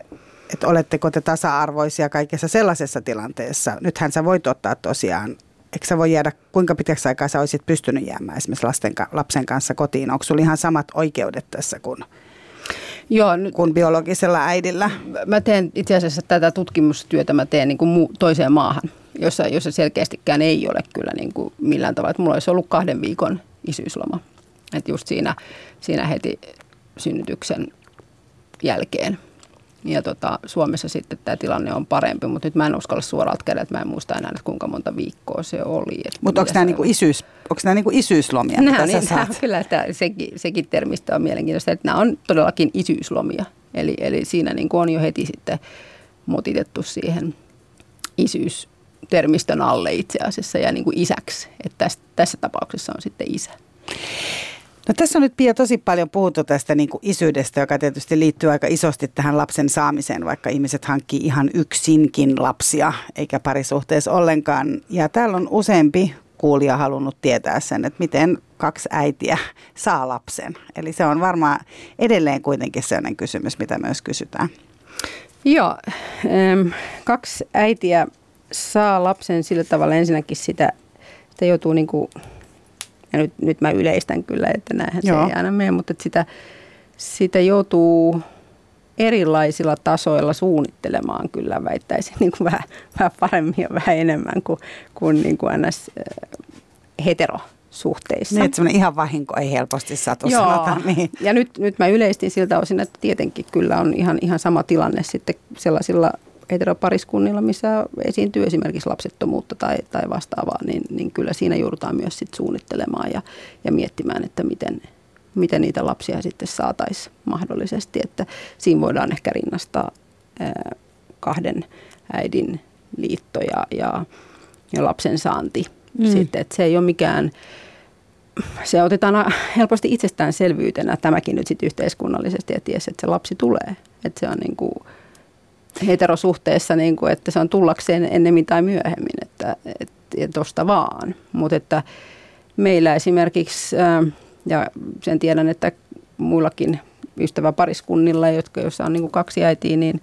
että oletteko te tasa-arvoisia kaikessa sellaisessa tilanteessa? Nythän sä voit ottaa tosiaan, eikö sä voi jäädä, kuinka pitkäksi aikaa sä olisit pystynyt jäämään esimerkiksi lapsen kanssa kotiin? Onko sulla ihan samat oikeudet tässä kuin biologisella äidillä? Mä teen itse asiassa tätä tutkimustyötä, mä teen niin kuin toiseen maahan, jossa selkeästikään ei ole kyllä niin kuin millään tavalla. Että mulla olisi ollut 2 viikon isyysloma, että just siinä heti synnytyksen jälkeen. Ja Suomessa sitten tämä tilanne on parempi, mutta nyt mä en uskalla suoraan käydä, että mä en muista enää, että kuinka monta viikkoa se oli. Mutta onko nämä niinku isyyslomia, mitä sä saat? Kyllä sekin termistä on mielenkiintoista, että nämä on todellakin isyyslomia. Eli siinä niinku on jo heti sitten motitettu siihen isyystermistön alle itse asiassa ja niinku isäksi, että tässä tapauksessa on sitten isä. No tässä on nyt, Pia, tosi paljon puhuttu tästä niin kuin isyydestä, joka tietysti liittyy aika isosti tähän lapsen saamiseen, vaikka ihmiset hankkii ihan yksinkin lapsia, eikä parisuhteessa ollenkaan. Ja täällä on useampi kuulija halunnut tietää sen, että miten 2 äitiä saa lapsen. Eli se on varmaan edelleen kuitenkin sellainen kysymys, mitä myös kysytään. Joo, 2 äitiä saa lapsen sillä tavalla ensinnäkin sitä joutuu niin kuin... Ja nyt mä yleistän kyllä, että näinhän se ei aina mene, mutta sitä joutuu erilaisilla tasoilla suunnittelemaan kyllä, väittäisin niin kuin vähän paremmin ja vähän enemmän kuin niin kuin heterosuhteissa. Niin, että semmoinen ihan vahinko ei helposti satu, sanotaan niin. Ja nyt mä yleistin siltä osin, että tietenkin kyllä on ihan sama tilanne sitten sellaisilla heteropariskunnilla, missä esiintyy esimerkiksi lapsettomuutta tai vastaavaa, niin kyllä siinä joudutaan myös sit suunnittelemaan ja miettimään, että miten niitä lapsia sitten saataisiin mahdollisesti. Että siinä voidaan ehkä rinnastaa 2 äidin liitto ja lapsen saanti. Sitten, että se ei ole mikään... Se otetaan helposti itsestäänselvyytenä tämäkin nyt sitten yhteiskunnallisesti ja ties, että se lapsi tulee. Että se on niin kuin... heterosuhteessa, niin kuin, että se on tullakseen ennemmin tai myöhemmin, että tosta vaan. Mutta että meillä esimerkiksi, ja sen tiedän, että muillakin ystäväpariskunnilla, joissa on niin kuin 2 äitiä, niin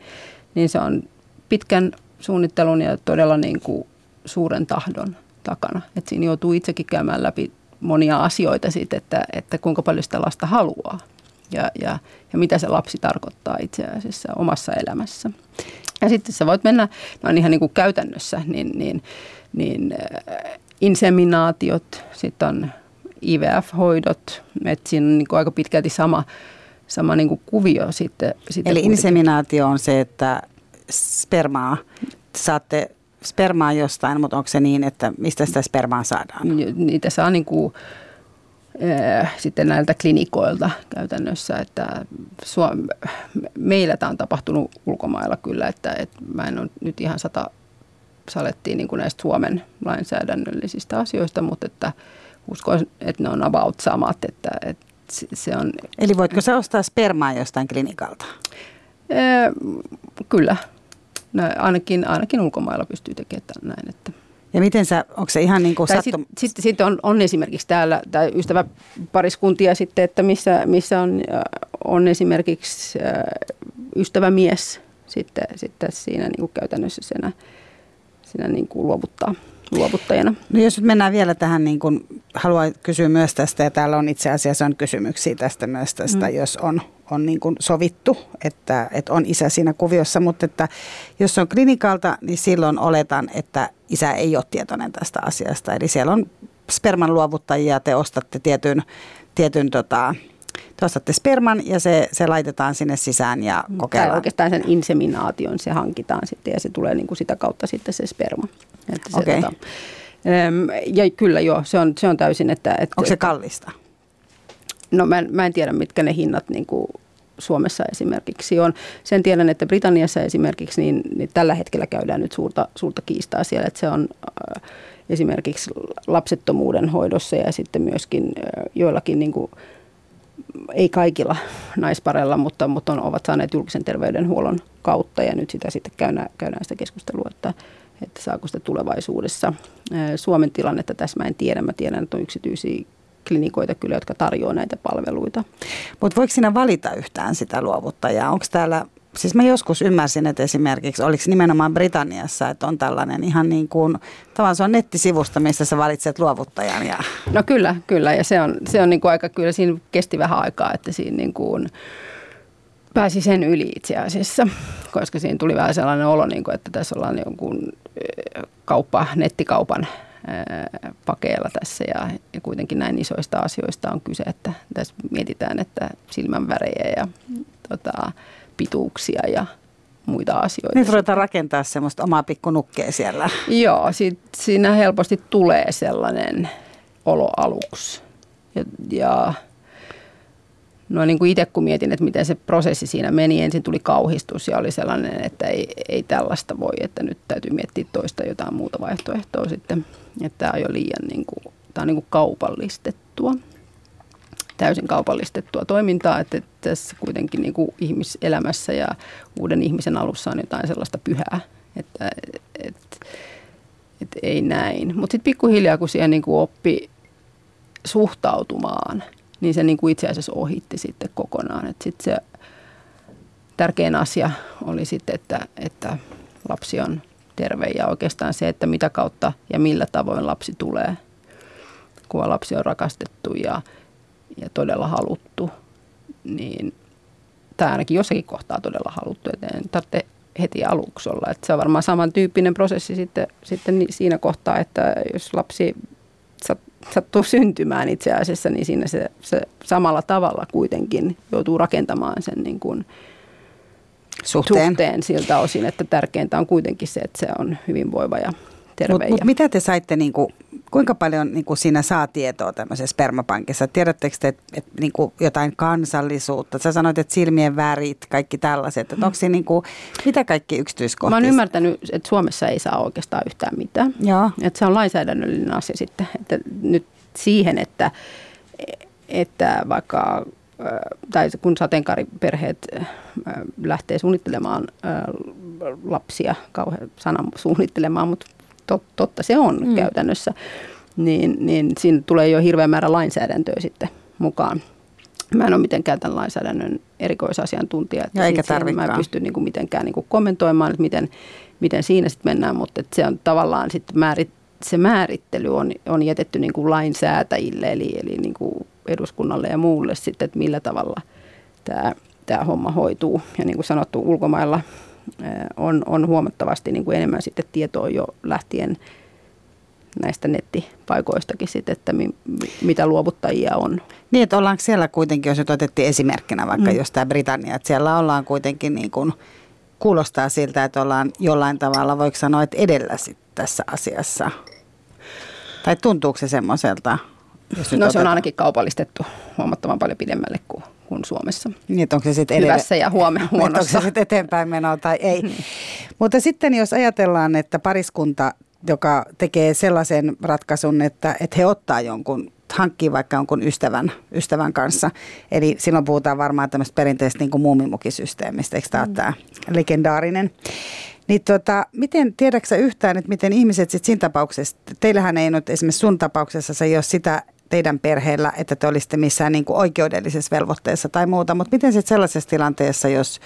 se on pitkän suunnittelun ja todella niin kuin suuren tahdon takana. Et siinä joutuu itsekin käymään läpi monia asioita siitä, että kuinka paljon sitä lasta haluaa. Ja mitä se lapsi tarkoittaa itse asiassa omassa elämässä. Ja sitten sä voit mennä, no ihan niin kuin käytännössä, niin inseminaatiot, sitten on IVF-hoidot, että siinä on niin kuin aika pitkälti sama niin kuin kuvio sitten. Eli inseminaatio on se, että saatte spermaa jostain, mutta onko se niin, että mistä sitä spermaa saadaan? Niitä saa niin kuin... sitten näiltä klinikoilta käytännössä, että meillä tämä on tapahtunut ulkomailla kyllä, että mä en ole nyt ihan 100 salettiin niin kuin näistä Suomen lainsäädännöllisistä asioista, mutta että uskoisin, että ne on about samat, että se on... Eli voitko sä ostaa spermaa jostain klinikalta? Kyllä, no, ainakin ulkomailla pystyy tekemään näin, että... Ja miten sä, onko se ihan niin kuin sattumaa? Sitten on esimerkiksi täällä ystäväpariskuntia sitten, että missä on esimerkiksi ystävämies sitten siinä niin kuin käytännössä siinä niin kuin luovuttajana. No jos nyt mennään vielä tähän, niin kuin haluan kysyä myös tästä, ja täällä on itse asiassa on kysymyksiä tästä myös tästä, jos on niin kuin sovittu, että on isä siinä kuviossa, mutta että jos on klinikalta, niin silloin oletan, että isä ei ole tietoinen tästä asiasta. Eli siellä on sperman luovuttajia, te ostatte te ostatte sperman ja se laitetaan sinne sisään ja kokeillaan. Tai oikeastaan sen inseminaation se hankitaan sitten ja se tulee niin kuin sitä kautta sitten se sperma. Että se, okay. Ja kyllä joo, se on täysin, että... Onko se kallista? No mä en tiedä, mitkä ne hinnat niin kuin Suomessa esimerkiksi on. Sen tiedän, että Britanniassa esimerkiksi niin tällä hetkellä käydään nyt suurta kiistaa siellä, että se on esimerkiksi lapsettomuuden hoidossa ja sitten myöskin joillakin, niin kuin, ei kaikilla naisparella, mutta ovat saaneet julkisen terveydenhuollon kautta ja nyt sitä sitten käydään sitä keskustelua, että saako sitä tulevaisuudessa. Suomen tilannetta tässä mä en tiedä. Mä tiedän, että on yksityisiä klinikoita kyllä, jotka tarjoaa näitä palveluita. Mutta voiko sinä valita yhtään sitä luovuttajaa? Onko täällä, siis mä joskus ymmärsin, että esimerkiksi oliko nimenomaan Britanniassa, että on tällainen ihan niin kuin, tavallaan se on nettisivusta, missä sä valitset luovuttajan. Ja... No kyllä ja se on niin kuin aika, kyllä siinä kesti vähän aikaa, että siinä niin kuin pääsi sen yli itse asiassa, koska siinä tuli vähän sellainen olo, niin kuin, että tässä ollaan jonkun nettikaupan pakeilla tässä ja kuitenkin näin isoista asioista on kyse, että tässä mietitään, että silmänvärejä ja pituuksia ja muita asioita. Nyt ruvetaan rakentaa semmoista omaa pikkunukkea siellä. Joo, siinä helposti tulee sellainen olo aluksi ja no niin kuin itse kun mietin, että miten se prosessi siinä meni, ensin tuli kauhistus ja oli sellainen, että ei tällaista voi, että nyt täytyy miettiä toista jotain muuta vaihtoehtoa sitten, että tämä on jo liian niin kuin, tämä on niin kuin kaupallistettua, täysin kaupallistettua toimintaa, että tässä kuitenkin niin kuin ihmiselämässä ja uuden ihmisen alussa on jotain sellaista pyhää, että ei näin. Mutta sitten pikkuhiljaa, kun siihen niin kuin oppi suhtautumaan, niin se niin kuin itse asiassa ohitti sitten kokonaan. Et sit se tärkein asia oli sitten, että lapsi on terve ja oikeastaan se, että mitä kautta ja millä tavoin lapsi tulee, kun lapsi on rakastettu ja todella haluttu, niin tämä ainakin jossakin kohtaa todella haluttu, et en tarvitse heti aluksi olla. Et se on varmaan samantyyppinen prosessi sitten siinä kohtaa, että jos lapsi sattuu syntymään itse asiassa, niin siinä se samalla tavalla kuitenkin joutuu rakentamaan sen niin kuin suhteen siltä osin, että tärkeintä on kuitenkin se, että se on hyvinvoiva ja terve. Mutta mitä te saitte, niin kuin, kuinka paljon niin kuin siinä saa tietoa tämmöisessä spermapankissa? Tiedättekö te että niin kuin jotain kansallisuutta? Sä sanoit, että silmien värit, kaikki tällaiset. Että onko siinä niin kuin, mitä kaikki yksityiskohtia? Mä oon ymmärtänyt, että Suomessa ei saa oikeastaan yhtään mitään. Joo. Että se on lainsäädännöllinen asia sitten. Että nyt siihen, että vaikka tai kun sateenkaariperheet lähtee suunnittelemaan lapsia, kauhean sana suunnittelemaan, mutta totta se on käytännössä, niin siinä tulee jo hirveä määrä lainsäädäntöä sitten mukaan. Mä en ole mitenkään tämän lainsäädännön erikoisasiantuntija, että mä en pysty niin kuin mitenkään niin kuin kommentoimaan, että miten siinä sitten mennään, mutta se on tavallaan sitten se määrittely on jätetty niin kuin lainsäätäjille, eli niin kuin eduskunnalle ja muulle sitten, että millä tavalla tämä homma hoituu. Ja niin kuin sanottu, ulkomailla on huomattavasti niin kuin enemmän sitten tietoa jo lähtien näistä nettipaikoistakin sitten, että mitä luovuttajia on. Niin, että ollaanko siellä kuitenkin, jos nyt otettiin esimerkkinä vaikka jostain Britannia, että siellä ollaan kuitenkin niin kuin, kuulostaa siltä, että ollaan jollain tavalla, voiko sanoa, että edellä sitten tässä asiassa. Tai tuntuuko se semmoiselta? No se on ainakin kaupallistettu huomattavan paljon pidemmälle kuin Suomessa. Niin, onko se sitten hyvässä ja huonossa. Onko se sitten eteenpäin menoa tai ei. Mutta sitten jos ajatellaan, että pariskunta, joka tekee sellaisen ratkaisun, että he ottaa jonkun, hankkii vaikka jonkun ystävän kanssa. Eli silloin puhutaan varmaan tämmöistä perinteistä niin kuin muumimukisysteemistä, eikö tämä ole tämä legendaarinen? Niin miten, tiedätkö sä yhtään, että miten ihmiset sitten siinä tapauksessa, teillähän ei nyt esimerkiksi sun tapauksessa ei ole sitä teidän perheellä, että te olisitte missään niin kuin oikeudellisessa velvoitteessa tai muuta, mutta miten sitten sellaisessa tilanteessa, jos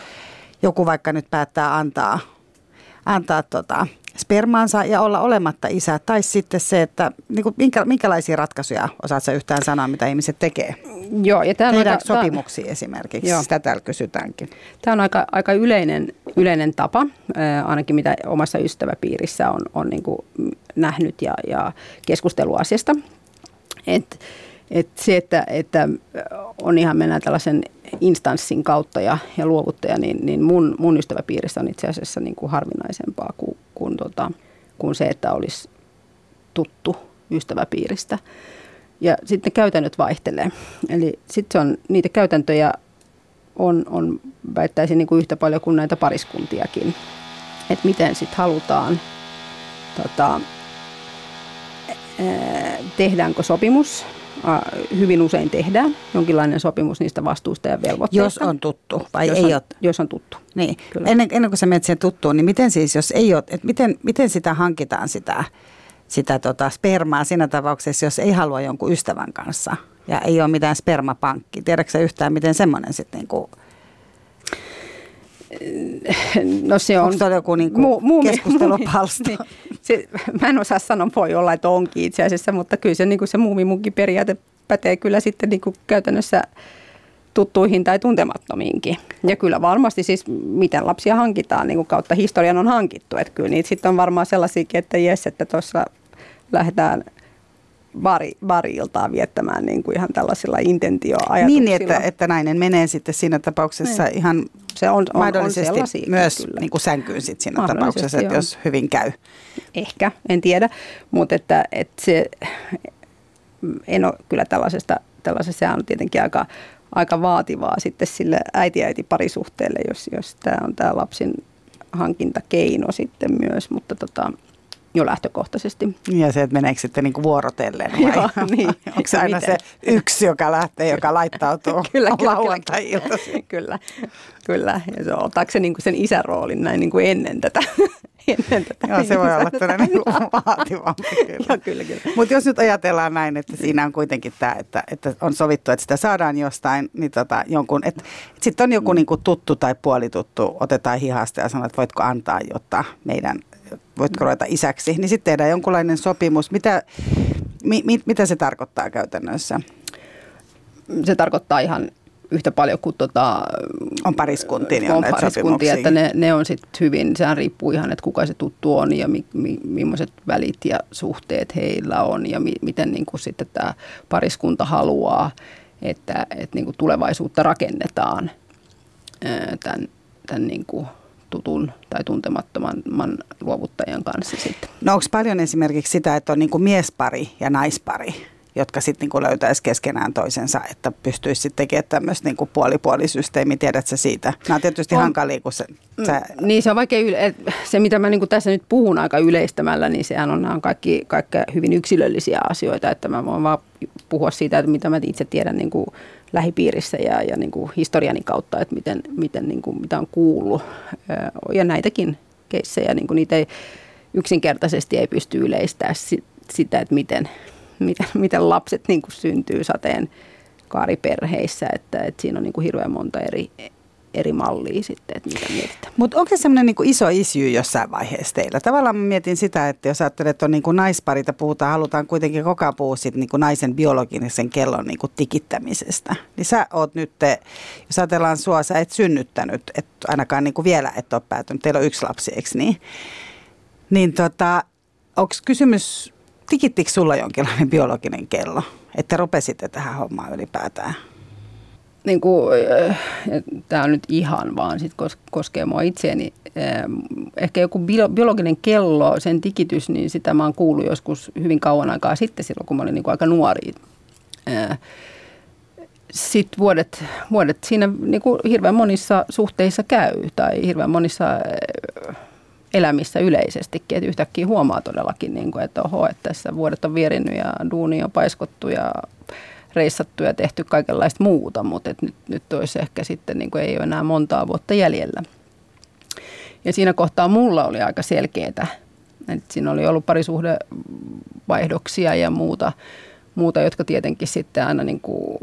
joku vaikka nyt päättää antaa spermaansa ja olla olematta isä, tai sitten se, että niin kuin, minkälaisia ratkaisuja osaat sä yhtään sanoa, mitä ihmiset tekee? Joo, ja tämä on tehdäänkö sopimuksia esimerkiksi? Joo. Sitä täällä kysytäänkin. Tämä on aika yleinen tapa, ainakin mitä omassa ystäväpiirissä on niin kuin nähnyt ja keskusteluasiasta. Että on ihan mennään tällaisen instanssin kautta ja luovuttaja, niin mun ystäväpiirissä on itse asiassa niin kuin harvinaisempaa kuin se, että olisi tuttu ystäväpiiristä. Ja sitten käytännöt vaihtelee. Eli sitten on niitä käytäntöjä on väittäisin niin kuin yhtä paljon kuin näitä pariskuntiakin. Että miten sitten halutaan, tehdäänkö sopimus? Hyvin usein tehdään jonkinlainen sopimus niistä vastuusta ja velvoitteista. Jos on tuttu vai jos ei ole? Jos on tuttu. Niin. Ennen kuin sä menet siihen tuttuun, niin miten siis, jos ei ole, että miten sitä hankitaan sitä spermaa siinä tapauksessa, jos ei halua jonkun ystävän kanssa ja ei ole mitään spermapankki. Tiedätkö sä yhtään, miten semmoinen sitten niinku... No se on joku niinku keskustelupalsta. Niin. Mä en osaa sanoa, voi olla, että onkin itse asiassa, mutta kyllä se, niinku se muumimunkin periaate pätee kyllä sitten niinku käytännössä tuttuihin tai tuntemattomiinkin. Ja kyllä varmasti siis, miten lapsia hankitaan, niinku kautta historian on hankittu. Että kyllä niitä sitten on varmaan sellaisiakin, että jes, että tuossa lähdetään... Bari-iltaa viettämään niin kuin ihan tällaisilla intentioajatuksilla. Niin, että nainen menee sitten siinä tapauksessa niin. Ihan se on mahdollisesti on myös niin kuin sänkyyn sitten siinä tapauksessa, että jos hyvin käy. Ehkä, en tiedä, mutta että se, en ole kyllä tällaisesta, se on tietenkin aika vaativaa sitten sille äiti-parisuhteelle, jos tämä on tämä lapsen hankintakeino sitten myös, mutta jo lähtökohtaisesti. Ja se, että meneekö sitten niin kuin vuorotellen vai? Joo, niin. Onko se aina se yksi, joka lähtee, joka laittautuu lauantai-iltaisin? Kyllä. Ja se, otaako se niin kuin sen isän roolin näin niin kuin ennen tätä? Joo, se voi olla tällainen niin vaativampi. Kyllä. Mutta jos nyt ajatellaan näin, että siinä on kuitenkin tämä, että on sovittu, että sitä saadaan jostain, niin jonkun, että sitten on joku niin kuin tuttu tai puolituttu, otetaan hihasta ja sanotaan, että voitko antaa jotain meidän... Voitko ruveta isäksi, niin sitten tehdään jonkunlainen sopimus. Mitä se tarkoittaa käytännössä? Se tarkoittaa ihan yhtä paljon kuin on pariskuntia, niin on näitä sopimuksia. Että ne on sitten hyvin, sehän riippuu ihan, että kuka se tuttu on ja millaiset välit ja suhteet heillä on ja miten niin kuin sitten tämä pariskunta haluaa, että niin kuin tulevaisuutta rakennetaan tämän niin kuin tutun tai tuntemattoman luovuttajan kanssa sitten. No onko paljon esimerkiksi sitä, että on niinku miespari ja naispari, jotka sitten niinku löytäisi keskenään toisensa, että pystyisi sitten tekemään tämmöistä niinku puoli-puolisysteemiä, tiedät sä siitä? Nämä on tietysti hankalia, kun sä... Niin se on vaikea, se mitä mä niinku tässä nyt puhun aika yleistämällä, niin sehän on kaikki hyvin yksilöllisiä asioita, että mä voin vaan puhua siitä, että mitä mä itse tiedän niinku lähipiirissä ja niin kuin historiani kautta, että miten niin kuin, mitä on kuullut. Ja näitäkin keissejä, niin kuin niitä ei yksinkertaisesti ei pysty yleistää sitä, että miten lapset niin kuin syntyy sateenkaariperheissä, että siinä on niin kuin hirveän monta eri mallia sitten, että mitä mietitään. Mutta onko se semmoinen niinku iso issue jossain vaiheessa teillä? Tavallaan mietin sitä, että jos ajattelet, että on niinku naisparita, halutaan kuitenkin koko ajan puhua niinku naisen biologisen kellon niinku tikittämisestä. Niin sä oot nyt, jos ajatellaan sua, sä et synnyttänyt, et ainakaan niinku vielä et ole päätynyt. Teillä on yksi lapsi, eikö niin? Niin onko kysymys, tikittikö sulla jonkinlainen biologinen kello? Että rupesitte tähän hommaan ylipäätään? Niin kuin, tämä on nyt ihan vaan, sit koskee mua itseäni. Ehkä joku biologinen kello, sen tikitys, niin sitä mä oon kuullut joskus hyvin kauan aikaa sitten, silloin kun mä olin niin kuin aika nuori. Sitten vuodet siinä niin kuin hirveän monissa suhteissa käy tai hirveän monissa elämissä yleisestikin. Että yhtäkkiä huomaa todellakin, niin kuin, että oho, että tässä vuodet on vierinyt ja duuni on paiskottu ja... reissattu ja tehty kaikenlaista muuta, mutta nyt olisi ehkä sitten, niin kuin ei ole enää montaa vuotta jäljellä. Ja siinä kohtaa mulla oli aika selkeätä. Siinä oli ollut pari suhdevaihdoksia ja muuta, jotka tietenkin sitten aina niin kuin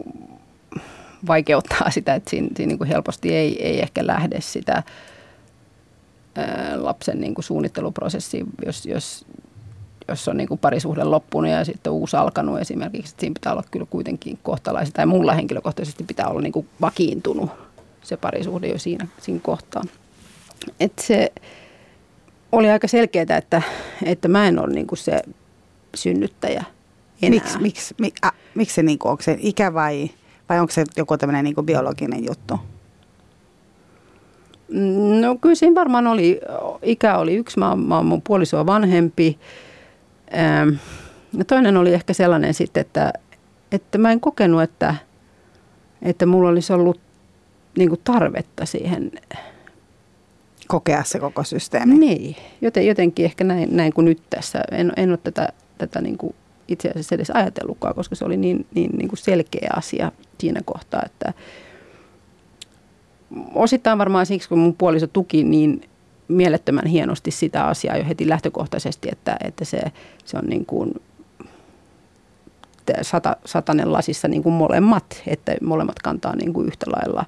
vaikeuttaa sitä, että siinä niin kuin helposti ei ehkä lähde sitä lapsen niin kuin suunnitteluprosessia, jos on niin kuin parisuhde loppunut ja sitten uusi alkanut esimerkiksi, että siinä pitää olla kyllä kuitenkin kohtalaisesti, tai mulla henkilökohtaisesti pitää olla niin kuin vakiintunut se parisuhde jo siinä kohtaa. Et se oli aika selkeää, että mä en ole niin kuin se synnyttäjä enää. Miksi se, niin kuin, onko se ikä vai onko se joku tämmöinen niin kuin biologinen juttu? No kyllä siinä varmaan oli, ikä oli yksi, mä oon mun puolisoa vanhempi. No toinen oli ehkä sellainen sitten, että että mä en kokenut, että mulla olisi ollut niin kuin tarvetta siihen. Kokea se koko systeemi. Niin, jotenkin ehkä näin kuin nyt tässä. En ole tätä niin kuin itse asiassa edes ajatellutkaan, koska se oli niin kuin selkeä asia siinä kohtaa, että osittain varmaan siksi, kun mun puoliso tuki niin mielettömän hienosti sitä asiaa jo heti lähtökohtaisesti, että se on niin kuin satanen lasissa niin kuin molemmat, että molemmat kantaa niin kuin yhtä lailla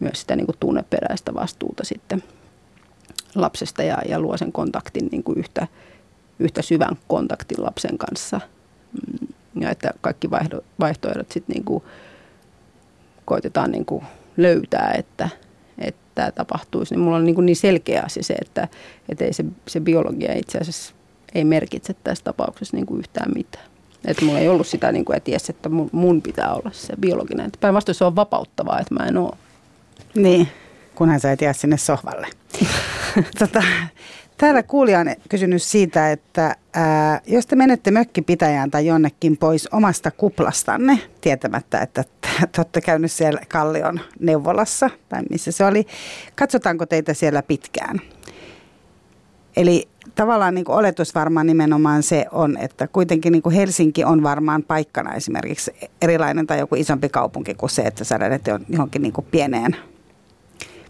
myös sitä niin kuin tunneperäistä vastuuta sitten lapsesta ja luo sen kontaktin niin kuin yhtä syvän kontaktin lapsen kanssa. Ja että kaikki vaihtoehdot sitten niin kuin koitetaan niin kuin löytää, että tämä tapahtuisi. Niin mulla on niin selkeä asia se, että ei se biologia itse asiassa ei merkitse tässä tapauksessa niin kuin yhtään mitään. Että mulla ei ollut sitä, niin kuin, että jes, että mun pitää olla se biologinen. Päinvastoin se on vapauttavaa, että mä en ole. Niin, kunhan sä et jää sinne sohvalle. Täällä kuulija on kysynyt siitä, että jos te menette mökkipitäjään tai jonnekin pois omasta kuplastanne, tietämättä, että te olette käynyt siellä Kallion neuvolassa tai missä se oli, katsotaanko teitä siellä pitkään? Eli tavallaan niin kuin oletus varmaan nimenomaan se on, että kuitenkin niin kuin Helsinki on varmaan paikkana esimerkiksi erilainen tai joku isompi kaupunki kuin se, että sä lähdet johonkin niin kuin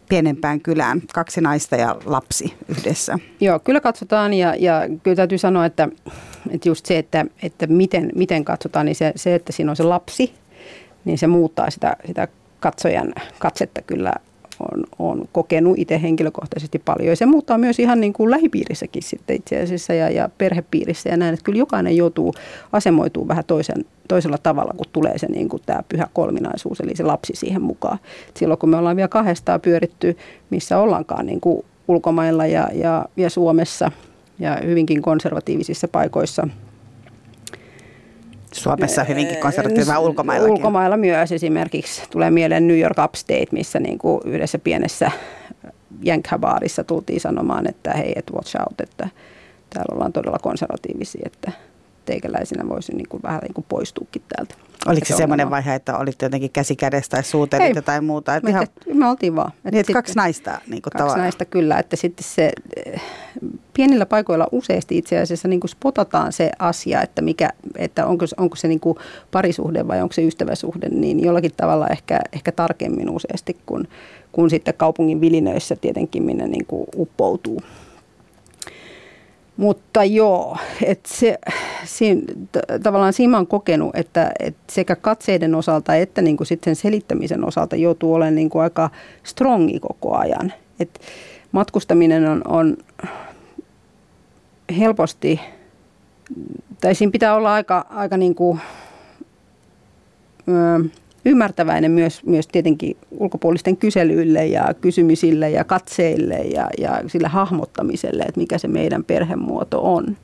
pienempään kylään. 2 naista ja lapsi yhdessä. Joo, kyllä katsotaan ja kyllä täytyy sanoa, että just se, että miten katsotaan, niin se, että siinä on se lapsi, niin se muuttaa sitä katsojan katsetta kyllä. On kokenut itse henkilökohtaisesti paljon ja se muuttaa myös ihan niin kuin lähipiirissäkin sitten itse asiassa ja perhepiirissä ja näin, että kyllä jokainen joutuu asemoituu vähän toisella tavalla, kun tulee se niin kuin tämä pyhä kolminaisuus, eli se lapsi siihen mukaan. Et silloin kun me ollaan vielä kahdestaan pyöritty, missä ollaankaan niin kuin ulkomailla ja Suomessa ja hyvinkin konservatiivisissa paikoissa. Suomessa hyvinkin konservatiivinen ulkomaillakin. Ulkomailla myös esimerkiksi tulee mieleen New York Upstate, missä niin kuin yhdessä pienessä jänkkäbaarissa tultiin sanomaan, että hei, et watch out, että täällä ollaan todella konservatiivisia, että teikäläisinä voisi niin kuin vähän niin kuin poistuukin täältä. Oliko se semmoinen vaihe, että olit jotenkin käsi kädessä tai suutelit jotain muuta? Että me oltiin vaan. Että niin, että 2 naista niin kuin 2 naista kyllä, että sitten se pienillä paikoilla useasti itse asiassa niin kuin spotataan se asia, että, onko se niin kuin parisuhde vai onko se ystäväsuhde, niin jollakin tavalla ehkä tarkemmin useasti kuin sitten kaupungin vilinöissä tietenkin minne niin kuin uppoutuu. Mutta joo, että tavallaan siinä olen kokenut, että sekä katseiden osalta että niinku sitten selittämisen osalta joutuu olemaan niinku aika strongi koko ajan. Et matkustaminen on helposti, tai siinä pitää olla aika niinku, ymmärtäväinen myös tietenkin ulkopuolisten kyselyille ja kysymysille ja katseille ja sillä hahmottamiselle, että mikä se meidän perhemuoto on.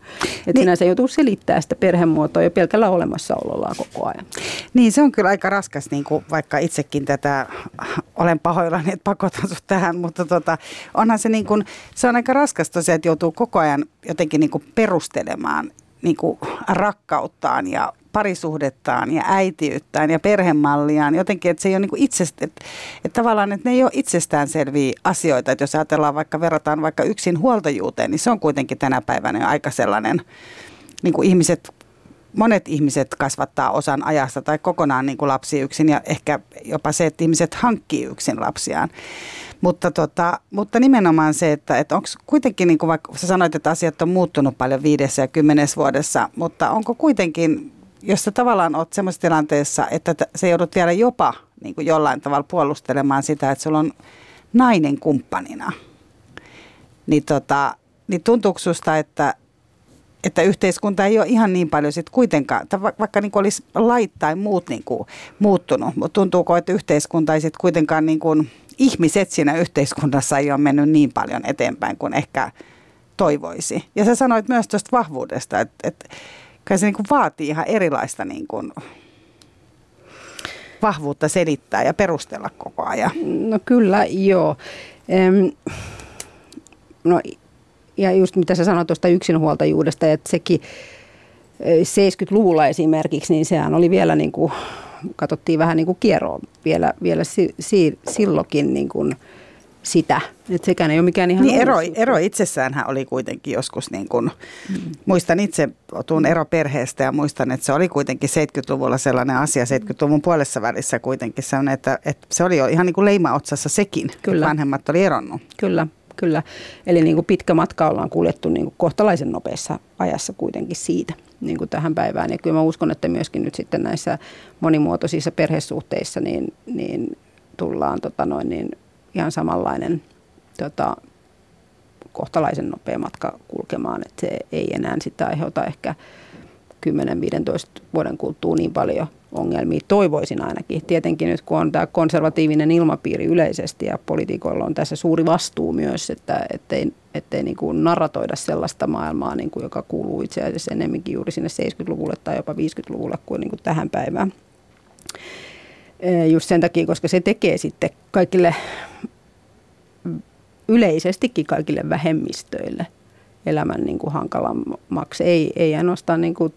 Että sinänsä joutuu selittää sitä perhemuotoa jo pelkällä olemassaolollaan koko ajan. Niin, se on kyllä aika raskas, niin kuin vaikka itsekin tätä olen pahoillani, että pakotan sut tähän, mutta onhan se, niin kuin, se on aika raskas tosiaan, että joutuu koko ajan jotenkin niin kuin perustelemaan niin kuin rakkauttaan ja parisuhdettaan ja äitiyttään ja perhemalliaan. Jotenkin, että se ei ole niin että tavallaan, että ne ei ole itsestäänselviä asioita. Että jos ajatellaan verrataan vaikka yksin huoltajuuteen, niin se on kuitenkin tänä päivänä aika sellainen, niin kuin monet ihmiset kasvattaa osan ajasta tai kokonaan niin kuin lapsi yksin ja ehkä jopa se, että ihmiset hankkii yksin lapsiaan. Mutta nimenomaan se, että onko kuitenkin, niin kuin vaikka sä sanoit, että asiat on muuttunut paljon 5 ja 10 vuodessa, mutta onko kuitenkin, jos sä tavallaan oot semmoisessa tilanteessa, että sä joudut vielä jopa niin kuin jollain tavalla puolustelemaan sitä, että sulla on nainen kumppanina, niin tuntuuko susta, että yhteiskunta ei ole ihan niin paljon sitten kuitenkaan, vaikka niin kuin olisi lait tai muut niin kuin muuttunut, mutta tuntuuko, että yhteiskunta ei sitten kuitenkaan, niin kuin, ihmiset siinä yhteiskunnassa ei ole mennyt niin paljon eteenpäin kuin ehkä toivoisi. Ja sä sanoit myös tuosta vahvuudesta, että kai se niin kuin vaatii ihan erilaista niin kuin vahvuutta selittää ja perustella koko ajan. No kyllä, joo. Ja just mitä sä sanoit tuosta yksinhuoltajuudesta, että sekin 70-luvulla esimerkiksi, niin sehän oli vielä niin kuin, katsottiin vähän niin kuin kieroon vielä silloinkin niin kuin sitä. Että sekään ei ole mikään ihan... Niin ero itsessäänhän oli kuitenkin joskus niin kuin, muistan itse, tuun eroperheestä ja muistan, että se oli kuitenkin 70-luvulla sellainen asia, 70-luvun puolessa välissä kuitenkin sellainen, että se oli jo ihan niin kuin leima otsassa sekin, kyllä. Vanhemmat oli eronnut. Kyllä. Eli niin kuin pitkä matka ollaan kuljettu niin kuin kohtalaisen nopeassa ajassa kuitenkin siitä niin kuin tähän päivään. Ja kyllä mä uskon, että myöskin nyt sitten näissä monimuotoisissa perhesuhteissa niin tullaan ihan samanlainen kohtalaisen nopea matka kulkemaan. Että se ei enää sitä aiheuta ehkä 10-15 vuoden kuluttua niin paljon ongelmia, toivoisin ainakin. Tietenkin nyt kun on tämä konservatiivinen ilmapiiri yleisesti ja poliitikoilla on tässä suuri vastuu myös, että ettei niin kuin narratoida sellaista maailmaa, niin kuin joka kuuluu itse asiassa enemmänkin juuri sinne 70-luvulle tai jopa 50-luvulle kuin, niin kuin tähän päivään. Just sen takia, koska se tekee sitten kaikille, yleisestikin kaikille vähemmistöille elämän niin kuin hankalammaksi. Ei ainoastaan niin kuin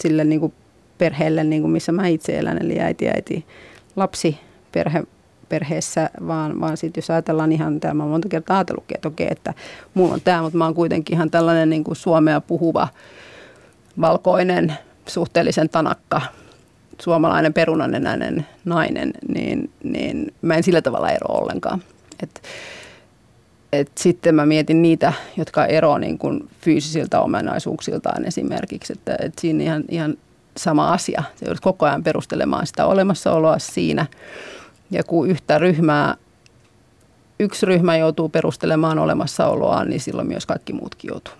sille niin kuin perheelle, niin kuin missä mä itse elän, eli äiti, lapsi perheessä, vaan sitten jos ajatellaan ihan, täällä mä oon monta kertaa ajatellutkin, että okei, että mulla on tää, mutta mä oon kuitenkin ihan tällainen niin kuin suomea puhuva, valkoinen, suhteellisen tanakka, suomalainen perunanenäinen nainen, niin mä en sillä tavalla ero ollenkaan. Et sitten mä mietin niitä, jotka eroavat niin kuin fyysisiltä ominaisuuksiltaan esimerkiksi, että siinä ihan sama asia. Se joudut koko ajan perustelemaan sitä olemassaoloa siinä. Ja kun yksi ryhmä joutuu perustelemaan olemassaoloaan, niin silloin myös kaikki muutkin joutuu.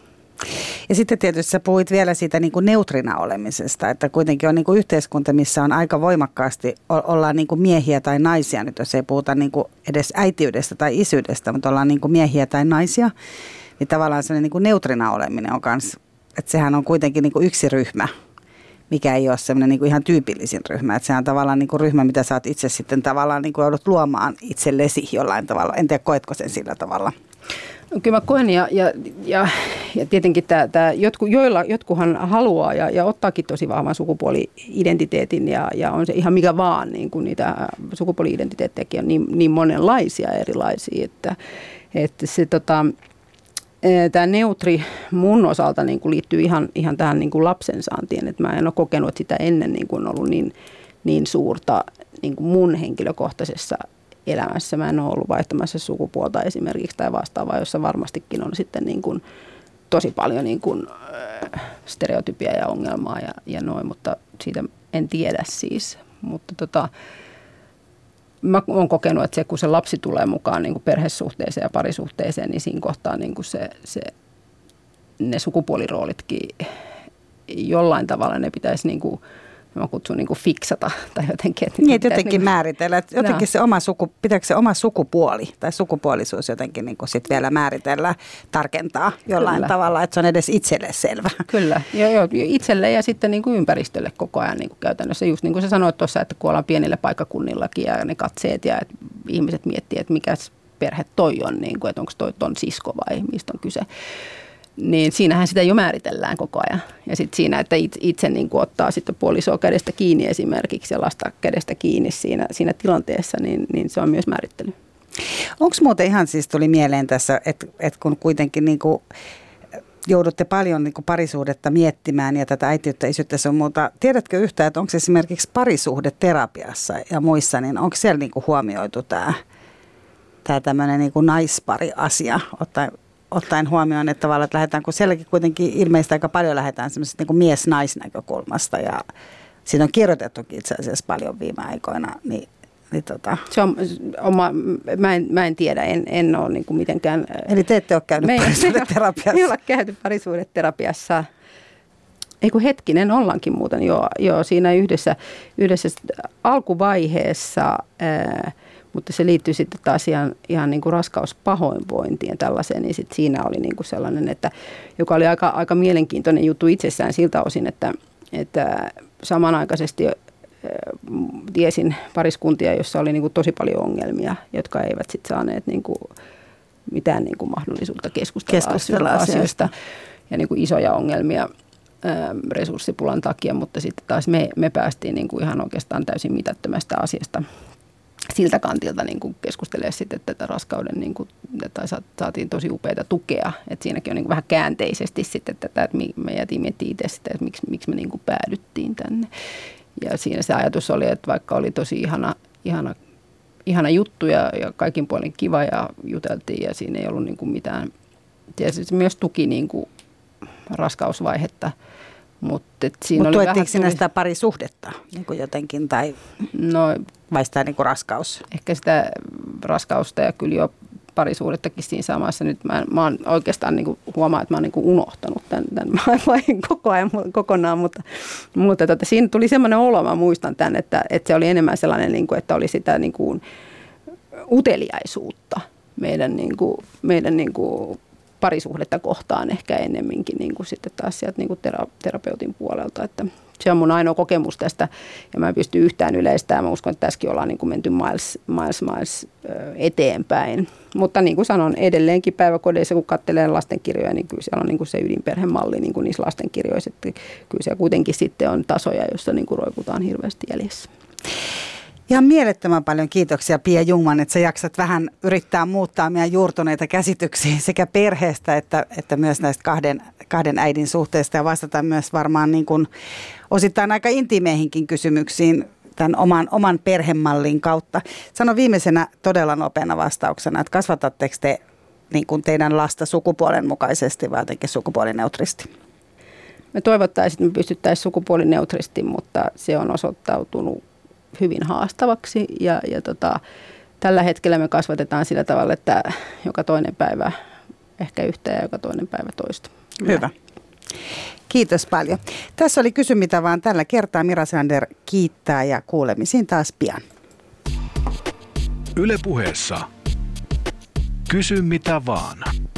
Ja sitten tietysti sä puhuit vielä siitä niin kuin neutrina olemisesta, että kuitenkin on niin kuin yhteiskunta, missä on aika voimakkaasti, ollaan niin kuin miehiä tai naisia, nyt jos ei puhuta niin kuin edes äitiydestä tai isyydestä, mutta ollaan niin kuin miehiä tai naisia, niin tavallaan sellainen niin kuin neutrina oleminen on kans, että sehän on kuitenkin niin kuin yksi ryhmä, mikä ei ole sellainen niin kuin ihan tyypillisin ryhmä, että sehän on tavallaan niin kuin ryhmä, mitä sä oot itse sitten tavallaan niin kuin joudut luomaan itsellesi jollain tavalla, en tiedä koetko sen sillä tavalla. Kyllä mä koen ja tietenkin tämä jotkuhan haluaa ja ottaakin tosi vahvan sukupuoli-identiteetin ja on se ihan mikä vaan, niin kuin niitä sukupuoli-identiteettejäkin on niin monenlaisia erilaisia, että se tämä neutri mun osalta niin kuin liittyy ihan tähän niin kuin lapsen saantiin, että mä en ole kokenut, että sitä ennen niin kuin on ollut niin suurta niin kuin mun henkilökohtaisessa elämässä. Mä en ole ollut vaihtamassa sukupuolta esimerkiksi tai vastaavaa, jossa varmastikin on sitten niin kuin tosi paljon niin kuin stereotypia ja ongelmaa ja noin, mutta siitä en tiedä siis. Mutta mä oon kokenut, että se, kun se lapsi tulee mukaan niin kuin perhesuhteeseen ja parisuhteeseen, niin siinä kohtaa niin kuin ne sukupuoliroolitkin jollain tavalla ne pitäisi niin kuin mä kutsun niin kuin fiksata tai jotenkin. Jotenkin määritellä. Että jotenkin pitääkö se oma sukupuoli tai sukupuolisuus jotenkin niin kuin sit vielä määritellä, tarkentaa jollain tavalla, että se on edes itselle selvä. Kyllä, itselle ja sitten niin kuin ympäristölle koko ajan niin kuin käytännössä. Just niin kuin sä sanoit tuossa, että kun ollaan pienillä paikkakunnillakin ja ne katseet ja ihmiset miettii, että mikä perhe toi on, niin kuin, että onko toi ton sisko vai mistä on kyse. Niin siinähän sitä jo määritellään koko ajan. Ja sitten siinä, että itse niin kuin ottaa sitten puolisoa kädestä kiinni esimerkiksi ja lasta kädestä kiinni siinä tilanteessa, niin se on myös määrittely. Onko muuten ihan siis tuli mieleen tässä, että kun kuitenkin niin kuin joudutte paljon niin kuin parisuhdetta miettimään ja tätä äitiyttä, isyyttä sun muuta. Tiedätkö yhtään, että onko esimerkiksi parisuhdeterapiassa ja muissa, niin onko siellä niin kuin huomioitu tämä tämmöinen niin kuin naispari-asia ottaen huomioon, että tavallaan, että lähdetään, kun sielläkin kuitenkin ilmeisesti aika paljon lähdetään semmoisesta niin mies-naisnäkökulmasta ja siitä on kirjoitettukin itse asiassa paljon viime aikoina. Se on mä en tiedä, en ole niin kuin mitenkään. Eli te ette ole käynyt parisuhdeterapiassa? Me ollaan käyty parisuhdeterapiassa. Eiku hetkinen, ollaankin muuten jo siinä yhdessä alkuvaiheessa. Mutta se liittyy sitten taas ihan niin kuin raskauspahoinvointiin ja tällaiseen, niin sitten siinä oli niin kuin sellainen, että, joka oli aika mielenkiintoinen juttu itsessään siltä osin, että samanaikaisesti tiesin pariskuntia, jossa oli niin kuin tosi paljon ongelmia, jotka eivät sitten saaneet niin kuin mitään niin kuin mahdollisuutta keskustella asioista ja niin kuin isoja ongelmia. resurssipulan takia, mutta sitten taas me päästiin niin kuin ihan oikeastaan täysin mitättömästä asiasta siltä kantilta niin kuin keskustelemaan sitten tätä raskauden, niin kuin, tai saatiin tosi upeaa tukea. Et siinäkin on niin kuin vähän käänteisesti sitten tätä, että me jätiin miettimään itse sitä, että miksi me niin kuin päädyttiin tänne. Ja siinä se ajatus oli, että vaikka oli tosi ihana juttu ja kaikin puolin kiva ja juteltiin ja siinä ei ollut niin kuin mitään. Tietysti se myös tuki niin kuin raskausvaihetta. Mutta tuettiinko sinä sitä parisuhdetta niin kuin jotenkin tai vai sitä niin kuin raskaus? Ehkä sitä raskausta ja kyllä jo parisuhdettakin siinä samassa. Nyt mä oon oikeastaan niin kuin huomaan, että mä oon niin kuin unohtanut tämän vaiheen kokonaan, mutta siinä tuli semmoinen olo, mä muistan tämän, että se oli enemmän sellainen, niin kuin, että oli sitä niin kuin uteliaisuutta meidän niin kuin parisuhdetta kohtaan ehkä ennemminkin niin kuin sitten taas sieltä niin kuin terapeutin puolelta. Että se on mun ainoa kokemus tästä ja mä en pysty yhtään yleistämään. Mä uskon, että tässäkin ollaan niin kuin menty miles eteenpäin. Mutta niin kuin sanon, edelleenkin päiväkodeissa, kun katselee lastenkirjoja, niin kyllä siellä on niin kuin se ydinperhemalli niin kuin niissä lastenkirjoissa. Että kyllä siellä kuitenkin sitten on tasoja, joissa niin kuin roikutaan hirveästi jäljessä. Ihan mielettömän paljon kiitoksia Pia Ljungman, että sä jaksat vähän yrittää muuttaa meidän juurtuneita käsityksiä sekä perheestä että myös näistä kahden äidin suhteesta ja vastata myös varmaan niin kuin osittain aika intiimeihinkin kysymyksiin tämän oman perhemallin kautta. Sano viimeisenä todella nopeana vastauksena, että kasvatatteko te niin kuin teidän lasta sukupuolen mukaisesti vai jotenkin sukupuolineutristi? Me toivottaisiin, että me pystyttäisiin sukupuolineutristi, mutta se on osoittautunut hyvin haastavaksi ja tällä hetkellä me kasvatetaan sillä tavalla, että joka toinen päivä ehkä yhtä ja joka toinen päivä toista. Hyvä. Kiitos paljon. Tässä oli Kysy mitä vaan tällä kertaa. Mira Selander kiittää ja kuulemisiin taas pian. Yle Puheessa. Kysy mitä vaan.